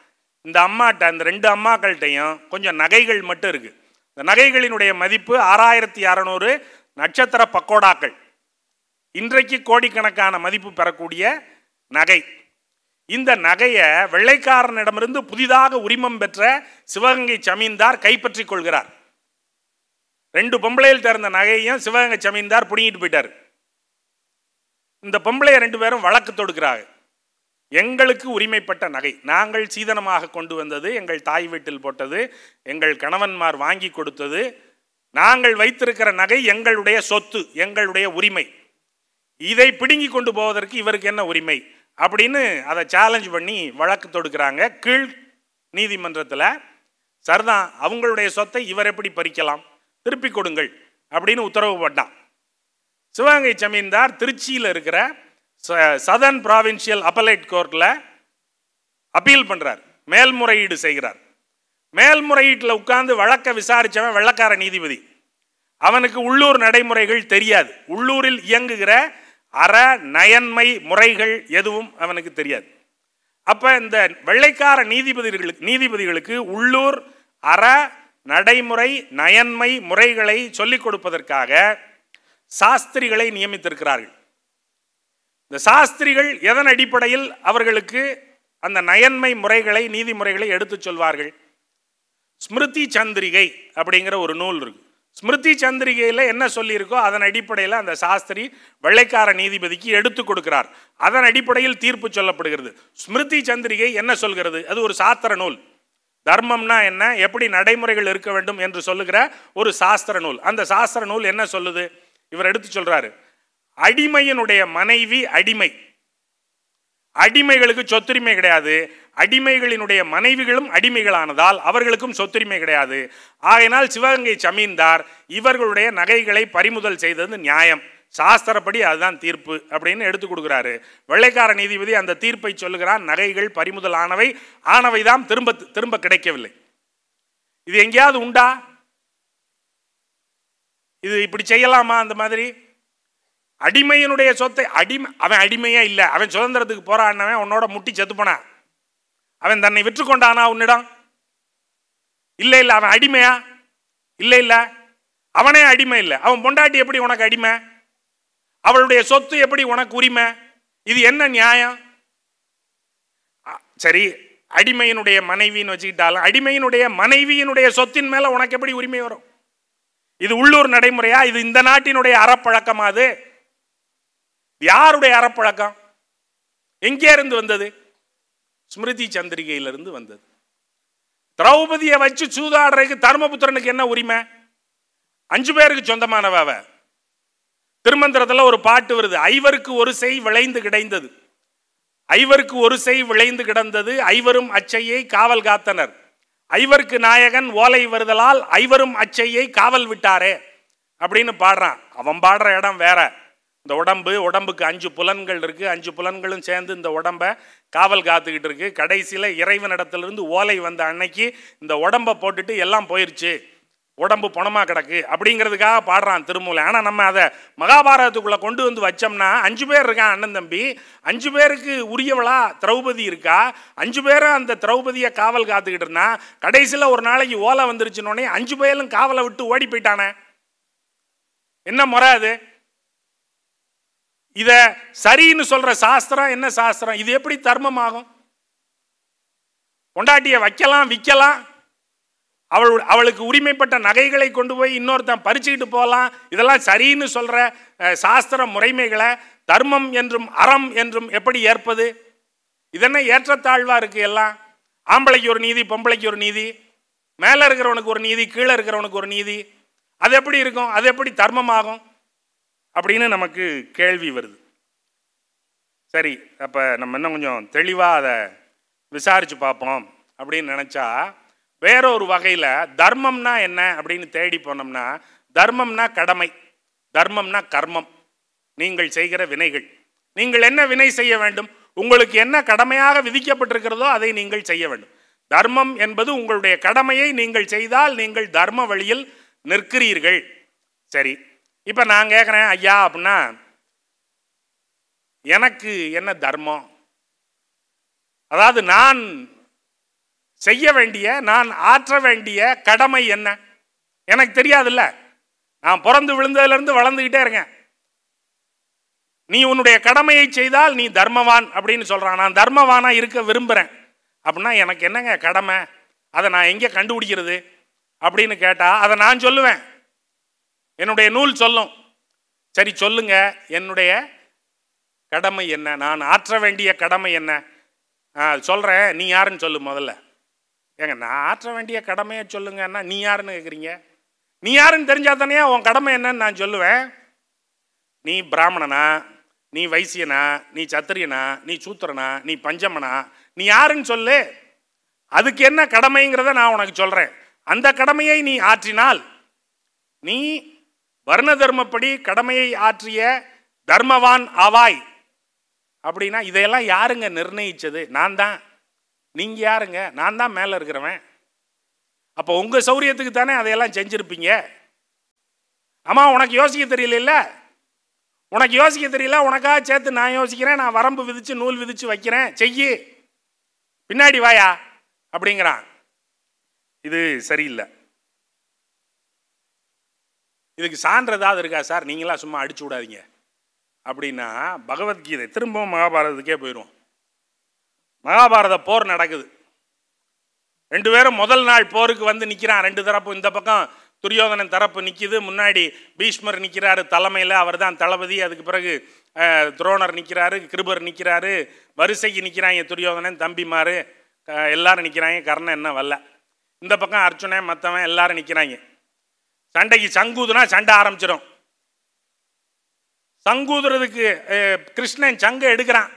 இந்த அம்மாட்ட, இந்த ரெண்டு அம்மாக்கள்கிட்டையும் கொஞ்சம் நகைகள் மட்டும் இருக்குது. இந்த நகைகளினுடைய மதிப்பு ஆறாயிரத்தி அறநூறு நட்சத்திர பக்கோடாக்கள், இன்றைக்கு கோடிக்கணக்கான மதிப்பு பெறக்கூடிய நகை. இந்த நகையை வெள்ளைக்காரனிடமிருந்து புதிதாக உரிமம் பெற்ற சிவகங்கை ஜமீன்தார் கைப்பற்றி கொள்கிறார். ரெண்டு பொம்பளையில் திறந்த நகையையும் சிவகங்கை ஜமீன்தார் பிடிங்கிட்டு போயிட்டார். இந்த பொம்பளையை ரெண்டு பேரும் வழக்கு தொடுக்கிறாங்க. எங்களுக்கு உரிமைப்பட்ட நகை நாங்கள் சீதனமாக கொண்டு வந்தது, எங்கள் தாய் வீட்டில் போட்டது, எங்கள் கணவன்மார் வாங்கி கொடுத்தது, நாங்கள் வைத்திருக்கிற நகை எங்களுடைய சொத்து, எங்களுடைய உரிமை. இதை பிடுங்கி கொண்டு போவதற்கு இவருக்கு என்ன உரிமை அப்படின்னு அதை சேலஞ்ச் பண்ணி வழக்கு தொடுக்கிறாங்க. கீழ் நீதிமன்றத்தில் சரிதான், அவங்களுடைய சொத்தை இவர் எப்படி பறிக்கலாம், திருப்பி கொடுங்கள் அப்படின்னு உத்தரவு போட்டான். சிவகங்கை ஜமீன்தார் திருச்சியில் இருக்கிற சதர்ன் ப்ராவின்ஷியல் அப்பலேட் கோர்ட்டில் அப்பீல் பண்ணுறார், மேல்முறையீடு செய்கிறார். மேல்முறையீட்டில் உட்கார்ந்து வழக்கை விசாரித்தவன் வெள்ளக்கார நீதிபதி. அவனுக்கு உள்ளூர் நடைமுறைகள் தெரியாது. உள்ளூரில் இயங்குகிற அற நயன்மை முறைகள் எதுவும் அவனுக்கு தெரியாது. அப்போ இந்த வெள்ளைக்கார நீதிபதிகளுக்கு நீதிபதிகளுக்கு உள்ளூர் அற நடைமுறை நயன்மை முறைகளை சொல்லிக் கொடுப்பதற்காக சாஸ்திரிகளை நியமித்திருக்கிறார்கள். இந்த சாஸ்திரிகள் எதன் அடிப்படையில் அவர்களுக்கு அந்த நயன்மை முறைகளை நீதிமுறைகளை எடுத்து சொல்வார்கள்? ஸ்மிருதி சந்திரிகை அப்படிங்கிற ஒரு நூல் இருக்கு. ஸ்மிருதி சந்திரிகையில் என்ன சொல்லியிருக்கோ அதன் அடிப்படையில் அந்த சாஸ்திரி வெள்ளைக்கார நீதிபதிக்கு எடுத்து கொடுக்கிறார். அதன் அடிப்படையில் தீர்ப்பு சொல்லப்படுகிறது. ஸ்மிருதி சந்திரிகை என்ன சொல்கிறது? அது ஒரு சாஸ்திர நூல். தர்மம்னா என்ன, எப்படி நடைமுறைகள் இருக்க வேண்டும் என்று சொல்லுகிற ஒரு சாஸ்திர நூல். அந்த சாஸ்திர நூல் என்ன சொல்லுது? இவர் எடுத்து சொல்றாரு, அடிமையினுடைய மனைவி அடிமை, அடிமைகளுக்கு சொத்துரிமை கிடையாது. அடிமைகளினுடைய மனைவிகளும் அடிமைகளானதால் அவர்களுக்கும் சொத்துரிமை கிடையாது. ஆகையினால் சிவகங்கை ஜமீன்தார் இவர்களுடைய நகைகளை பறிமுதல் செய்தது நியாயம், சாஸ்திரப்படி அதுதான் தீர்ப்பு அப்படின்னு எடுத்து கொடுக்குறாரு. வெள்ளைக்கார நீதிபதி அந்த தீர்ப்பை சொல்லுகிறான். நகைகள் பறிமுதல் ஆனவை, ஆனவைதான், திரும்ப திரும்ப கிடைக்கவில்லை. இது எங்கேயாவது உண்டா? இது இப்படி செய்யலாமா? அந்த மாதிரி அடிமையினுடைய சொத்தை அடிமை, அவன் அடிமையே இல்லை, அவன் சுதந்திரத்துக்கு போராடினவன், உன்னோட முட்டி செத்துப்போனா, அவன் தன்னை விற்று கொண்டானா உன்னிடம்? இல்லை இல்லை. அவன் அடிமையா? இல்லை இல்லை. அவனே அடிமை இல்லை. அவன் பொண்டாட்டி எப்படி உனக்கு அடிமை? அவளுடைய சொத்து எப்படி உனக்கு உரிமை? இது என்ன நியாயம்? சரி, அடிமையினுடைய மனைவின்னு வச்சுக்கிட்டாலும் அடிமையினுடைய மனைவியினுடைய சொத்தின் மேலே உனக்கு எப்படி உரிமை வரும்? இது உள்ளூர் நடைமுறையா? இது இந்த நாட்டினுடைய அறப்பழக்கமா? அது யாருடைய அறப்பழக்கம்? எங்கே இருந்து வந்தது? ஸ்மிருதி சந்திரிகையிலிருந்து வந்தது. திரௌபதியை வச்சு சூதாடுறதுக்கு தர்மபுத்திரனுக்கு என்ன உரிமை? அஞ்சு பேருக்கு சொந்தமானவ. திருமந்திரத்தில் ஒரு பாட்டு வருது, ஐவருக்கு ஒரு செய் விளைந்து கிடந்தது, ஐவருக்கு ஒரு செய் விளைந்து கிடந்தது, ஐவரும் அச்சையை காவல் காத்தனர், ஐவருக்கு நாயகன் ஓலை வருதலால் ஐவரும் அச்சையை காவல் விட்டாரே அப்படின்னு பாடுறான். அவன் பாடுற இடம் வேற. இந்த உடம்பு, உடம்புக்கு அஞ்சு புலன்கள் இருக்குது, அஞ்சு புலன்களும் சேர்ந்து இந்த உடம்பை காவல் காத்துக்கிட்டு இருக்கு. கடைசியில் இறைவனிடத்திலிருந்து ஓலை வந்த அன்னைக்கு இந்த உடம்பை போட்டுட்டு எல்லாம் போயிடுச்சு, உடம்பு பணமாக கிடக்கு அப்படிங்கிறதுக்காக பாடுறான் திருமூல. ஆனால் நம்ம அதை மகாபாரதத்துக்குள்ளே கொண்டு வந்து வச்சோம்னா, அஞ்சு பேர் இருக்கான் அண்ணன் தம்பி, அஞ்சு பேருக்கு உரியவளா திரௌபதி இருக்கா, அஞ்சு பேரும் அந்த திரௌபதியை காவல் காத்துக்கிட்டு இருந்தா, கடைசியில் ஒரு நாளைக்கு ஓலை வந்துருச்சுன்னொடனே அஞ்சு பேரும் காவலை விட்டு ஓடி போயிட்டானே, என்ன முறை அது? இதை சரின்னு சொல்கிற சாஸ்திரம் என்ன சாஸ்திரம்? இது எப்படி தர்மமாகும்? பொண்டாட்டியை வைக்கலாம், விற்கலாம், அவள் அவளுக்கு உரிமைப்பட்ட நகைகளை கொண்டு போய் இன்னொருத்தன் பறிச்சுக்கிட்டு போகலாம். இதெல்லாம் சரின்னு சொல்கிற சாஸ்திர முறைமைகளை தர்மம் என்றும் அறம் என்றும் எப்படி ஏற்பது? இதென்ன ஏற்றத்தாழ்வாக இருக்குது எல்லாம். ஆம்பளைக்கு ஒரு நீதி, பொம்பளைக்கு ஒரு நீதி, மேலே இருக்கிறவனுக்கு ஒரு நீதி, கீழே இருக்கிறவனுக்கு ஒரு நீதி, அது எப்படி இருக்கும்? அது எப்படி தர்மமாகும் அப்படின்னு நமக்கு கேள்வி வருது. சரி, அப்போ நம்ம இன்னும் கொஞ்சம் தெளிவாக அதை விசாரித்து பார்ப்போம் அப்படின்னு நினச்சா, வேறொரு வகையில் தர்மம்னா என்ன அப்படின்னு தேடி போனோம்னா, தர்மம்னா கடமை, தர்மம்னா கர்மம், நீங்கள் செய்கிற வினைகள். நீங்கள் என்ன வினை செய்ய வேண்டும்? உங்களுக்கு என்ன கடமையாக விதிக்கப்பட்டிருக்கிறதோ அதை நீங்கள் செய்ய வேண்டும். தர்மம் என்பது உங்களுடைய கடமையை நீங்கள் செய்தால் நீங்கள் தர்ம வழியில் நிற்கிறீர்கள். சரி, இப்போ நான் கேட்குறேன், ஐயா அப்படின்னா எனக்கு என்ன தர்மம்? அதாவது நான் செய்ய வேண்டிய, நான் ஆற்ற வேண்டிய கடமை என்ன? எனக்கு தெரியாதுல்ல, நான் பிறந்து விழுந்ததுலேருந்து வளர்ந்துக்கிட்டே இருக்கேன். நீ உன்னுடைய கடமையை செய்தால் நீ தர்மவான் அப்படின்னு சொல்கிறான். நான் தர்மவானாக இருக்க விரும்புகிறேன் அப்படின்னா எனக்கு என்னங்க கடமை? அதை நான் எங்கே கண்டுபிடிக்கிறது அப்படின்னு கேட்டால் அதை நான் சொல்லுவேன், என்னுடைய நூல் சொல்லும். சரி சொல்லுங்க, என்னுடைய கடமை என்ன, நான் ஆற்ற வேண்டிய கடமை என்ன? சொல்கிறேன், நீ யாருன்னு சொல்லு முதல்ல. ஏங்க, நான் ஆற்ற வேண்டிய கடமையை சொல்லுங்கன்னா நீ யாருன்னு கேட்குறீங்க. நீ யாருன்னு தெரிஞ்சா தானே உன் கடமை என்னன்னு நான் சொல்லுவேன். நீ பிராமணனா, நீ வைசியனா, நீ சத்திரியனா, நீ சூத்திரனா, நீ பஞ்சமனா, நீ யாருன்னு சொல்லு. அதுக்கு என்ன கடமைங்கிறத நான் உனக்கு சொல்கிறேன். அந்த கடமையை நீ ஆற்றினால் நீ வர்ண தர்மப்படி கடமையை ஆற்றிய தர்மவான் ஆவாய். அப்படின்னா இதையெல்லாம் யாருங்க நிர்ணயிச்சது? நான் தான். நீங்கள் யாருங்க? நான் தான் மேலே இருக்கிறவன். அப்போ உங்கள் சௌரியத்துக்கு தானே அதையெல்லாம் செஞ்சுருப்பீங்க. ஆமாம், உனக்கு யோசிக்க தெரியல, உனக்கு யோசிக்க தெரியல, உனக்காக சேர்த்து நான் யோசிக்கிறேன், நான் வரம்பு விதித்து நூல் விதித்து வைக்கிறேன், செய்யி, பின்னாடி வாயா அப்படிங்கிறான். இது சரியில்லை. இதுக்கு சான்று ஏதாவது இருக்கா சார்? நீங்களாம் சும்மா அடிச்சு விடாதீங்க அப்படின்னா, பகவத்கீதை, திரும்பவும் மகாபாரதத்துக்கே போயிடுவோம். மகாபாரத போர் நடக்குது, ரெண்டு பேரும் முதல் நாள் போருக்கு வந்து நிற்கிறான் ரெண்டு தரப்பும். இந்த பக்கம் துரியோதனன் தரப்பு நிற்கிது, முன்னாடி பீஷ்மர் நிற்கிறாரு தலைமையில், அவர் தான் தளபதி. அதுக்கு பிறகு துரோணர் நிற்கிறாரு, கிருபர் நிற்கிறாரு, வரிசைக்கு நிற்கிறாங்க துரியோதனன் தம்பிமார் எல்லாரும் நிற்கிறாங்க, கர்ணன் என்ன வல்ல. இந்த பக்கம் அர்ஜுனன் மற்றவன் எல்லாரும் நிற்கிறாங்க. சண்டைக்கு சங்கூதுனா சண்டை ஆரம்பிச்சிடும். சங்கூதுறதுக்கு கிருஷ்ணன் சங்கை எடுக்கிறான்.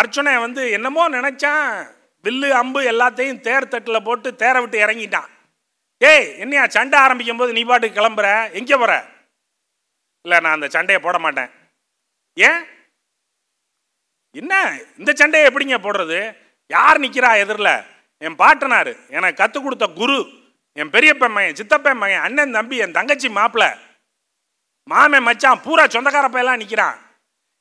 அர்ஜுனன் வந்து என்னமோ நினைச்சான், வில்லு அம்பு எல்லாத்தையும் தேர் தட்டில் போட்டு தேரை விட்டு இறங்கிட்டான். ஏய், என்னையா சண்டை ஆரம்பிக்கும் போது நீ பாட்டு கிளம்புற, எங்கே போற? இல்லை, நான் அந்த சண்டையை போட மாட்டேன். ஏன்? என்ன இந்த சண்டையை எப்படிங்க போடுறது? யார் நிற்கிறா எதிரில்? என் பாட்டனார், எனக்கு கற்றுக் கொடுத்த குரு, என் பெரியப்பன் மகன், சித்தப்பன் மகன், அண்ணன் தம்பி, என் தங்கச்சி மாப்பிள்ள, மாமன் மச்சான் பூரா சொந்தக்கார பையெல்லாம் நிற்கிறான்.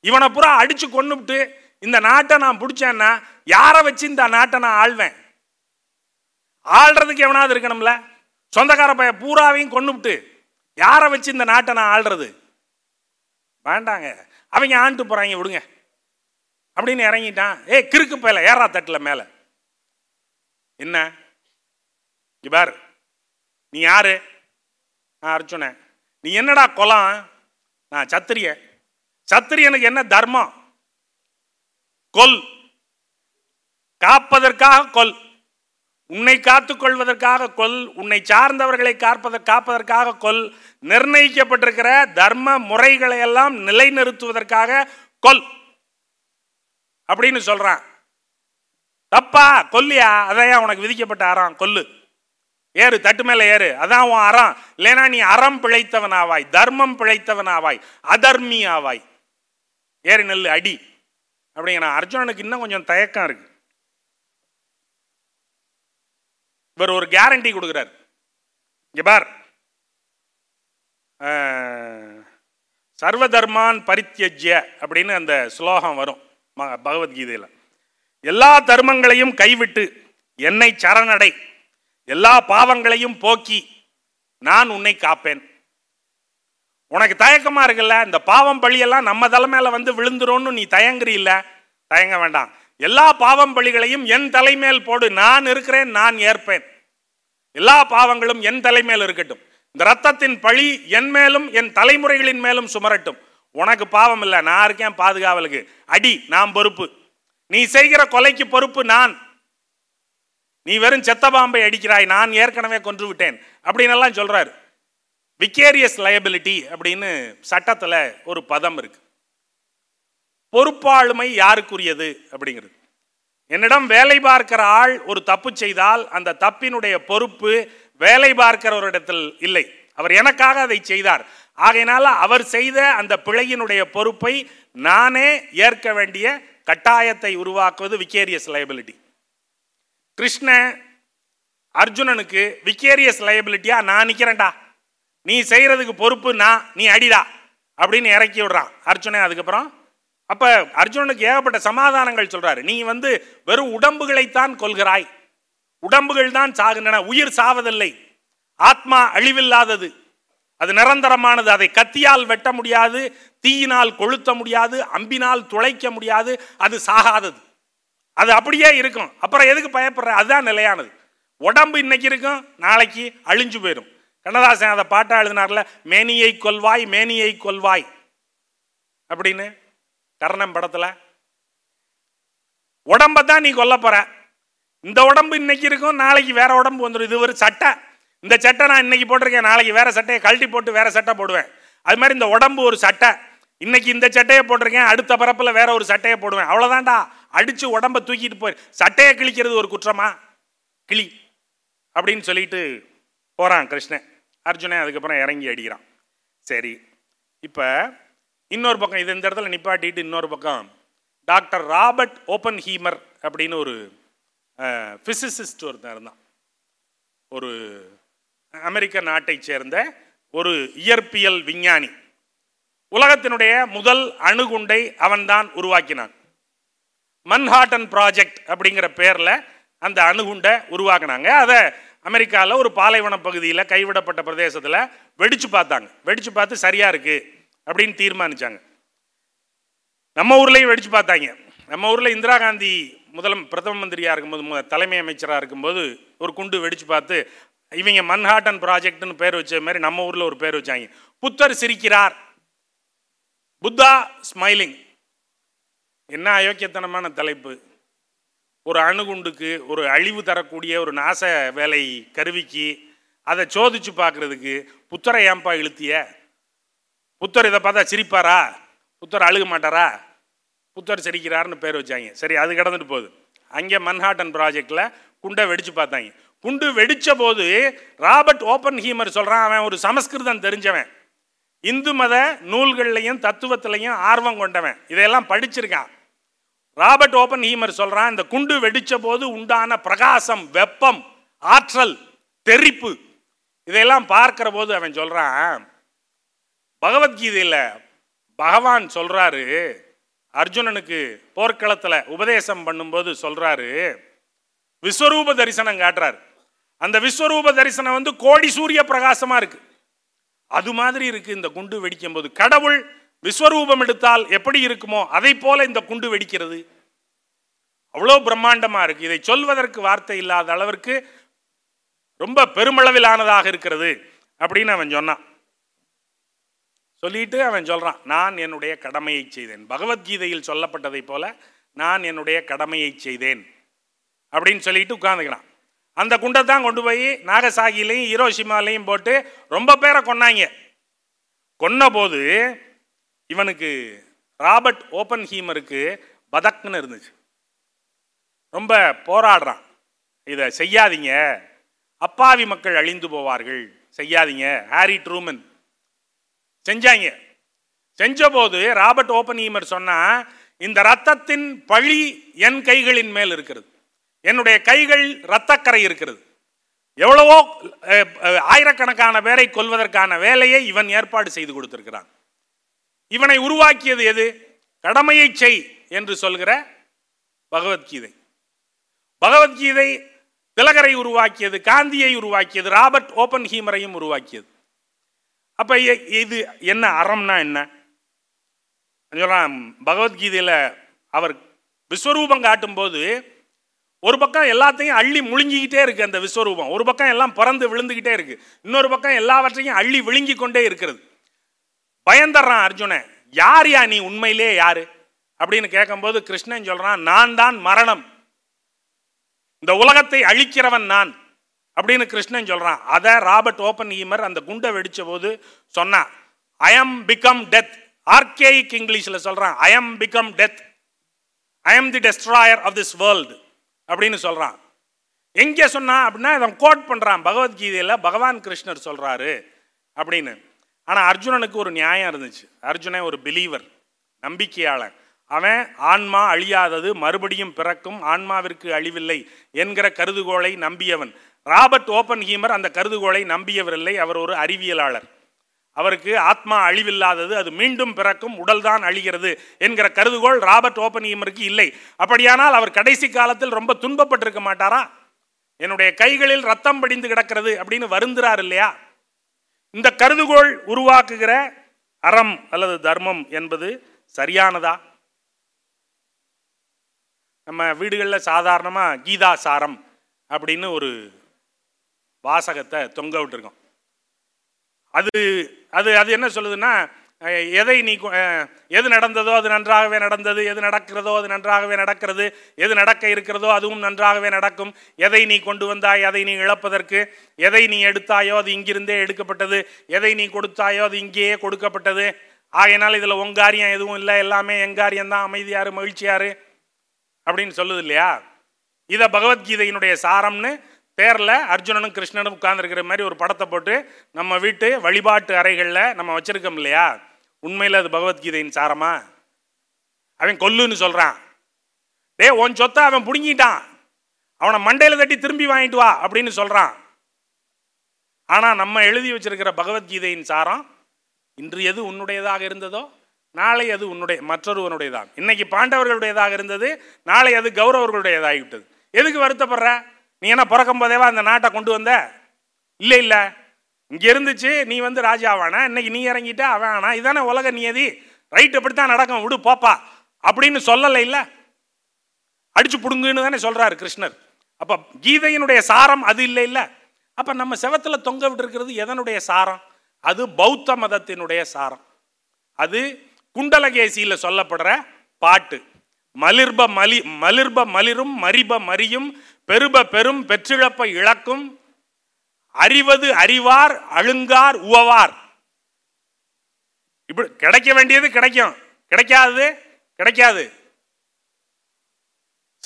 இவனை பூரா அடித்து கொண்டுட்டு இந்த நாட்டை நான் பிடிச்சேன்னா யாரை வச்சு இந்த நாட்டை நான் ஆள்வேன்? ஆள்றதுக்கு எவனாவது இருக்கணும்ல. சொந்தக்கார பைய பூராவையும் கொண்டுட்டு யாரை வச்சு இந்த நாட்டை நான் ஆள்றது? வேண்டாங்க, அவங்க ஆண்டு போகிறாங்க, விடுங்க அப்படின்னு இறங்கிட்டான். ஏ கிறுக்கு பையல, ஏறா தட்டில் மேலே என்ன பார், நீ யாரு? நான் அர்ஜுனன். நீ என்னடா குலம்? நான் சத்திரிய. சத்திரியனுக்கு என்ன தர்மம்? கொல், காப்பதற்காக கொல், உன்னை காத்துக் கொள்வதற்காக கொல், உன்னை சார்ந்தவர்களை காப்பதற் காப்பதற்காக கொல், நிர்ணயிக்கப்பட்டிருக்கிற தர்ம முறைகளை எல்லாம் நிலைநிறுத்துவதற்காக கொல் அப்படின்னு சொல்றான். தப்பா கொல்லியா? அதையா உனக்கு விதிக்கப்பட்ட அறம்? கொல்லு, ஏறு, தட்டு மேல ஏறு, அதான் உன் அறம். இல்லைன்னா நீ அறம் பிழைத்தவனாவாய், தர்மம் பிழைத்தவனாவாய், அதர்மி ஆவாய். ஏறு, நெல், அடி அப்படிங்கிற. அர்ஜுனனுக்கு இன்னும் கொஞ்சம் தயக்கம் இருக்கு. இவர் ஒரு கேரண்டி கொடுக்குறார், இங்க பார், சர்வதர்மான் பரித்யஜ்ய அப்படின்னு அந்த ஸ்லோகம் வரும் பகவத்கீதையில். எல்லா தர்மங்களையும் கைவிட்டு என்னை சரணடை, எல்லா பாவங்களையும் போக்கி நான் உன்னை காப்பேன். உனக்கு தயக்கமா இருக்குல்ல, இந்த பாவம் பழியெல்லாம் நம்ம தலைமையில வந்து விழுந்துரும்னு நீ தயங்குறீல்ல, தயங்க வேண்டாம், எல்லா பாவம் பழிகளையும் என் தலைமேல் போடு, நான் இருக்கிறேன், நான் ஏற்பேன், எல்லா பாவங்களும் என் தலைமேல் இருக்கட்டும், இந்த ரத்தத்தின் பழி என் மேலும் என் தலைமுறைகளின் மேலும் சுமரட்டும், உனக்கு பாவம் இல்லை, நான் இருக்கேன் பாதுகாவலுக்கு, அடி, நான் பொறுப்பு, நீ செய்கிற கொலைக்கு பொறுப்பு நான், நீ வெறும் செத்த பாம்பை அடிக்கிறாய், நான் ஏற்கனவே கொன்று விட்டேன் அப்படின்னு எல்லாம் சொல்றாரு. விகேரியஸ் லயபிலிட்டி அப்படின்னு சட்டத்தில் ஒரு பதம் இருக்கு. பொறுப்பாளுமை யாருக்குரியது அப்படிங்கிறது. என்னிடம் வேலை பார்க்கிற ஆள் ஒரு தப்பு செய்தால் அந்த தப்பினுடைய பொறுப்பு வேலை பார்க்கிறவரிடத்தில் இல்லை, அவர் எனக்காக அதை செய்தார், ஆகையினால அவர் செய்த அந்த பிழையினுடைய பொறுப்பை நானே ஏற்க வேண்டிய கட்டாயத்தை உருவாக்குவது விகேரியஸ் லயபிலிட்டி. கிருஷ்ண அர்ஜுனனுக்கு விகேரியஸ் லயபிலிட்டியா நான் நிக்கிறேன்டா, நீ செய்யறதுக்கு பொறுப்பு நான், நீ அடிடா அப்படின்னு இறக்கி விடுறான் அர்ஜுனன். அதுக்கப்புறம் அப்ப அர்ஜுனனுக்கு ஏகப்பட்ட சமாதானங்கள் சொல்றாரு. நீ வந்து வெறும் உடம்புகளைத்தான் கொல்கிறாய், உடம்புகள் தான் சாகுகின்றன, உயிர் சாவதில்லை, ஆத்மா அழிவில்லாதது, அது நிரந்தரமானது, அதை கத்தியால் வெட்ட முடியாது, தீயினால் கொளுத்த முடியாது, அம்பினால் துளைக்க முடியாது, அது சாகாதது, அது அப்படியே இருக்கும், அப்புறம் எதுக்கு பயப்படுற, அதுதான் நிலையானது. உடம்பு இன்னைக்கு இருக்கும், நாளைக்கு அழிஞ்சு போயிடும். கண்ணதாசன் அதை பாட்டா எழுதினார்ல, மேனியை கொல்வாய் மேனியை கொல்வாய் அப்படின்னு கர்ணன் படத்துல. உடம்பை தான் நீ கொல்ல போற, இந்த உடம்பு இன்னைக்கு இருக்கும், நாளைக்கு வேற உடம்பு வந்துடும். இது ஒரு சட்டை, இந்த சட்டை நான் இன்னைக்கு போட்டிருக்கேன், நாளைக்கு வேற சட்டையை கழட்டி போட்டு வேற சட்டை போடுவேன். அது மாதிரி இந்த உடம்பு ஒரு சட்டை, இன்னைக்கு இந்த சட்டையை போட்டிருக்கேன், அடுத்த பரப்புல வேற ஒரு சட்டையை போடுவேன், அவ்வளவுதான்டா. அடிச்சு உடம்பை தூக்கிட்டு போய் சட்டையை கிழிக்கிறது ஒரு குற்றமா, கிளி அப்படின்னு சொல்லிட்டு போறான் கிருஷ்ணன். அர்ஜுனன் அதுக்கப்புறம் இறங்கி அடிக்கிறான். சரி, இப்போ இன்னொரு பக்கம் இது இந்த இடத்துல நிப்பாட்டிட்டு இன்னொரு பக்கம் டாக்டர் ராபர்ட் ஓப்பன்ஹீமர் அப்படின்னு ஒரு ஃபிசிசிஸ்ட் ஒருத்தர் இருந்தான், ஒரு அமெரிக்க நாட்டை சேர்ந்த ஒரு இயற்பியல் விஞ்ஞானி. உலகத்தினுடைய முதல் அணுகுண்டை அவன்தான் உருவாக்கினான். மன்ஹாட்டன் ப்ராஜெக்ட் அப்படிங்கிற பேரில் அந்த அணுகுண்டை உருவாக்கினாங்க. அதை அமெரிக்காவில் ஒரு பாலைவன பகுதியில் கைவிடப்பட்ட பிரதேசத்தில் வெடிச்சு பார்த்தாங்க. வெடிச்சு பார்த்து சரியா இருக்கு அப்படின்னு தீர்மானிச்சாங்க. நம்ம ஊர்லேயும் வெடிச்சு பார்த்தாங்க. நம்ம ஊரில் இந்திரா காந்தி முதல் பிரதம மந்திரியாக இருக்கும்போது, தலைமை அமைச்சராக இருக்கும்போது ஒரு குண்டு வெடிச்சு பார்த்து இவங்க மன்ஹாட்டன் ப்ராஜெக்ட்னு பேர் வச்ச மாதிரி நம்ம ஊரில் ஒரு பேர் வச்சாங்க, புத்தர் சிரிக்கிறார், புத்தா ஸ்மைலிங். என்ன அயோக்கியத்தனமான தலைப்பு! ஒரு அணுகுண்டுக்கு, ஒரு அழிவு தரக்கூடிய ஒரு நாச வேலை கருவிக்கு, அதை சோதிச்சு பார்க்கறதுக்கு புத்தரை ஏம்பா இழுத்திய? புத்தர் இதை பார்த்தா சிரிப்பாரா? புத்தர் அழுக மாட்டாரா? புத்தர் சிரிக்கிறார்னு பேர் வச்சாங்க. சரி, அது கடந்துட்டு போகுது. அங்கே மன்ஹாட்டன் ப்ராஜெக்டில் குண்டை வெடிச்சு பார்த்தாங்க. குண்டு வெடித்த போது ராபர்ட் ஓப்பன்ஹீமர் சொல்கிறான், அவன் ஒரு சமஸ்கிருதம் தெரிஞ்சவன், இந்து மத நூல்கள்லையும் தத்துவத்திலையும் ஆர்வம் கொண்டவன், இதையெல்லாம் படிச்சிருக்கான். ராபர்ட் ஓப்பன்ஹீமர் சொல்கிறான், இந்த குண்டு வெடித்த போது உண்டான பிரகாசம், வெப்பம், ஆற்றல், தெறிப்பு, இதையெல்லாம் பார்க்கிற போது அவன் சொல்கிறான், பகவத்கீதையில் பகவான் சொல்கிறாரு, அர்ஜுனனுக்கு போர்க்களத்தில் உபதேசம் பண்ணும்போது சொல்கிறாரு, விஸ்வரூப தரிசனம் காட்டுறாரு, அந்த விஸ்வரூப தரிசனம் வந்து கோடி சூரிய பிரகாசமாக இருக்குது, அது மாதிரி இருக்குது இந்த குண்டு வெடிக்கும் போது. கடவுள் விஸ்வரூபம் எடுத்தால் எப்படி இருக்குமோ அதை போல இந்த குண்டு வெடிக்கிறது, அவ்வளோ பிரம்மாண்டமாக இருக்குது, இதை சொல்வதற்கு வார்த்தை இல்லாத அளவிற்கு ரொம்ப பெருமளவிலானதாக இருக்கிறது அப்படின்னு அவன் சொன்னான். சொல்லிட்டு அவன் சொல்கிறான், நான் என்னுடைய கடமையை செய்தேன், பகவத்கீதையில் சொல்லப்பட்டதை போல நான் என்னுடைய கடமையை செய்தேன் அப்படின்னு சொல்லிட்டு உட்காந்துக்கிறான். அந்த குண்டை தான் கொண்டு போய் நாகசாகிலையும் ஹிரோஷிமாலையும் போட்டு ரொம்ப பேரை கொன்னாங்க. கொன்ன போது இவனுக்கு, ராபர்ட் ஓப்பன்ஹீமருக்கு, பதக்குன்னு இருந்துச்சு. ரொம்ப போராடுறான், இதை செய்யாதீங்க, அப்பாவி மக்கள் அழிந்து போவார்கள், செய்யாதீங்க. ஹாரி ட்ரூமன் செஞ்சாங்க. செஞ்சபோது ராபர்ட் ஓப்பன்ஹீமர் சொன்னா, இந்த ரத்தத்தின் பழி என் கைகளின் மேல் இருக்கிறது, என்னுடைய கைகள் இரத்தக்கரை இருக்கிறது, எவ்வளவோ ஆயிரக்கணக்கான பேரை கொல்வதற்கான வேலையை இவன் ஏற்பாடு செய்து கொடுத்திருக்கிறான். இவனை உருவாக்கியது எது? கடமையை செய் என்று சொல்கிற பகவத்கீதை. பகவத்கீதை திலகரை உருவாக்கியது, காந்தியை உருவாக்கியது, ராபர்ட் ஓப்பன்ஹீமரையும் உருவாக்கியது. அப்ப இது என்ன அறம்னா என்ன சொல்லலாம். பகவத்கீதையில அவர் விஸ்வரூபம் காட்டும் போது ஒரு பக்கம் எல்லாத்தையும் அள்ளி முழுங்கிக்கிட்டே இருக்கு அந்த விஸ்வரூபம், ஒரு பக்கம் எல்லாம் பறந்து விழுந்துகிட்டே இருக்கு, இன்னொரு பக்கம் எல்லாவற்றையும் அள்ளி விழுங்கி கொண்டே இருக்கிறது. பயந்தர்றான் அர்ஜுன, யார் யா நீ உண்மையிலே யாரு அப்படின்னு கேட்கும்போது கிருஷ்ணன் சொல்றான், நான் தான் மரணம், இந்த உலகத்தை அழிக்கிறவன் நான் அப்படின்னு கிருஷ்ணன் சொல்றான். அதை ராபர்ட் ஓப்பன்ஹீமர் அந்த குண்டை வெடிச்ச போது சொன்னான், I am become death. Archaic இங்கிலீஷ்ல சொல்றான், I am become death, I am the destroyer of this world அப்படின்னு சொல்றான். எங்க சொன்னா அப்படின்னா இவன் கோட் பண்றான் பகவத்கீதையில பகவான் கிருஷ்ணர் சொல்றாரு அப்படின்னு. ஆனா அர்ஜுனனுக்கு ஒரு நியாயம் இருந்துச்சு. அர்ஜுனன் ஒரு பிலீவர், நம்பிக்கையாளன். அவன் ஆன்மா அழியாதது, மறுபடியும் பிறக்கும், ஆன்மாவிற்கு அழிவில்லை என்கிற கருதுகோளை நம்பியவன். ராபர்ட் ஓப்பன்ஹீமர் அந்த கருதுகோளை நம்பியவரில்லை. அவர் ஒரு அறிவியலாளர். அவருக்கு ஆத்மா அழிவில்லாதது, அது மீண்டும் பிறக்கும், உடல்தான் அழிகிறது என்கிற கருதுகோள் ராபர்ட் ஓப்பன்ஹீமருக்கு இல்லை. அப்படியானால் அவர் கடைசி காலத்தில் ரொம்ப துன்பப்பட்டிருக்க மாட்டாரா? என்னுடைய கைகளில் ரத்தம் படிந்து கிடக்கிறது அப்படின்னு வருந்துறார் இல்லையா? இந்த கருதுகோள் உருவாக்குகிற அறம் அல்லது தர்மம் என்பது சரியானதா? நம்ம வீடுகளில் சாதாரணமாக கீதா சாரம் அப்படின்னு ஒரு வாசகத்தை தொங்க விட்டுருக்கோம். அது அது அது என்ன சொல்லுதுன்னா, எதை நீ எது நடந்ததோ அது நன்றாகவே நடந்தது, எது நடக்கிறதோ அது நன்றாகவே நடக்கிறது, எது நடக்க இருக்கிறதோ அதுவும் நன்றாகவே நடக்கும், எதை நீ கொண்டு வந்தாய் அதை நீ இழப்பதற்கு, எதை நீ எடுத்தாயோ அது இங்கிருந்தே எடுக்கப்பட்டது, எதை நீ கொடுத்தாயோ அது இங்கேயே கொடுக்கப்பட்டது, ஆகையினால் இதில் ஒங்காரியம் எதுவும் இல்லை, எல்லாமே எங்காரியம் தான், அமைதியாரு மகிழ்ச்சியாரு அப்படின்னு சொல்லுது இல்லையா? இதை பகவத்கீதையினுடைய சாரம்னு பேரில் அர்ஜுனனும் கிருஷ்ணனும் உட்கார்ந்துருக்கிற மாதிரி ஒரு படத்தை போட்டு நம்ம வீட்டு வழிபாட்டு அறைகளில் நம்ம வச்சுருக்கோம் இல்லையா? உண்மையில் அது பகவத்கீதையின் சாரமா? அவன் கொல்லுன்னு சொல்கிறான், டே உன் சொத்தை அவன் பிடுங்கிட்டான், அவனை மண்டையில் தட்டி திரும்பி வாங்கிட்டு வா அப்படின்னு சொல்கிறான். ஆனால் நம்ம எழுதி வச்சிருக்கிற பகவத்கீதையின் சாரம், இன்று எது உன்னுடையதாக இருந்ததோ நாளை அது உன்னுடைய மற்றொருவனுடையதான். இன்னைக்கு பாண்டவர்களுடையதாக இருந்தது, நாளை அது கௌரவர்களுடையதாகிவிட்டது. எதுக்கு வருத்தப்படுற? நீ என்ன பிறக்கும் போதேவா அந்த நாட்டை கொண்டு வந்த? இல்லை இல்லை, இங்கே இருந்துச்சு, நீ வந்து ராஜாவானா, இன்னைக்கு நீ இறங்கிட்டா அவன் ஆனா, இதானே உலக நியதி, ரைட் அப்படித்தான் நடக்கும், விடு போப்பா அப்படின்னு சொல்லலை இல்லை, அடிச்சு புடுங்குன்னு தானே சொல்றாரு கிருஷ்ணர். அப்போ கீதையினுடைய சாரம் அது இல்லை இல்லை. அப்போ நம்ம செவத்துல தொங்க விட்டுருக்கிறது எதனுடைய சாரம்? அது பௌத்த மதத்தினுடைய சாரம். அது குண்டலகேசியில் சொல்லப்படுற பாட்டு, மலிர்ப மலி மலிர்ப மலிரும் மரிப மரியும் பெருப பெரும் பெற்றிழப்ப இழக்கும் அறிவது அறிவார் அழுங்கார் உவவார். இப்படி கிடைக்க வேண்டியது கிடைக்கும், கிடைக்காதது கிடைக்காது,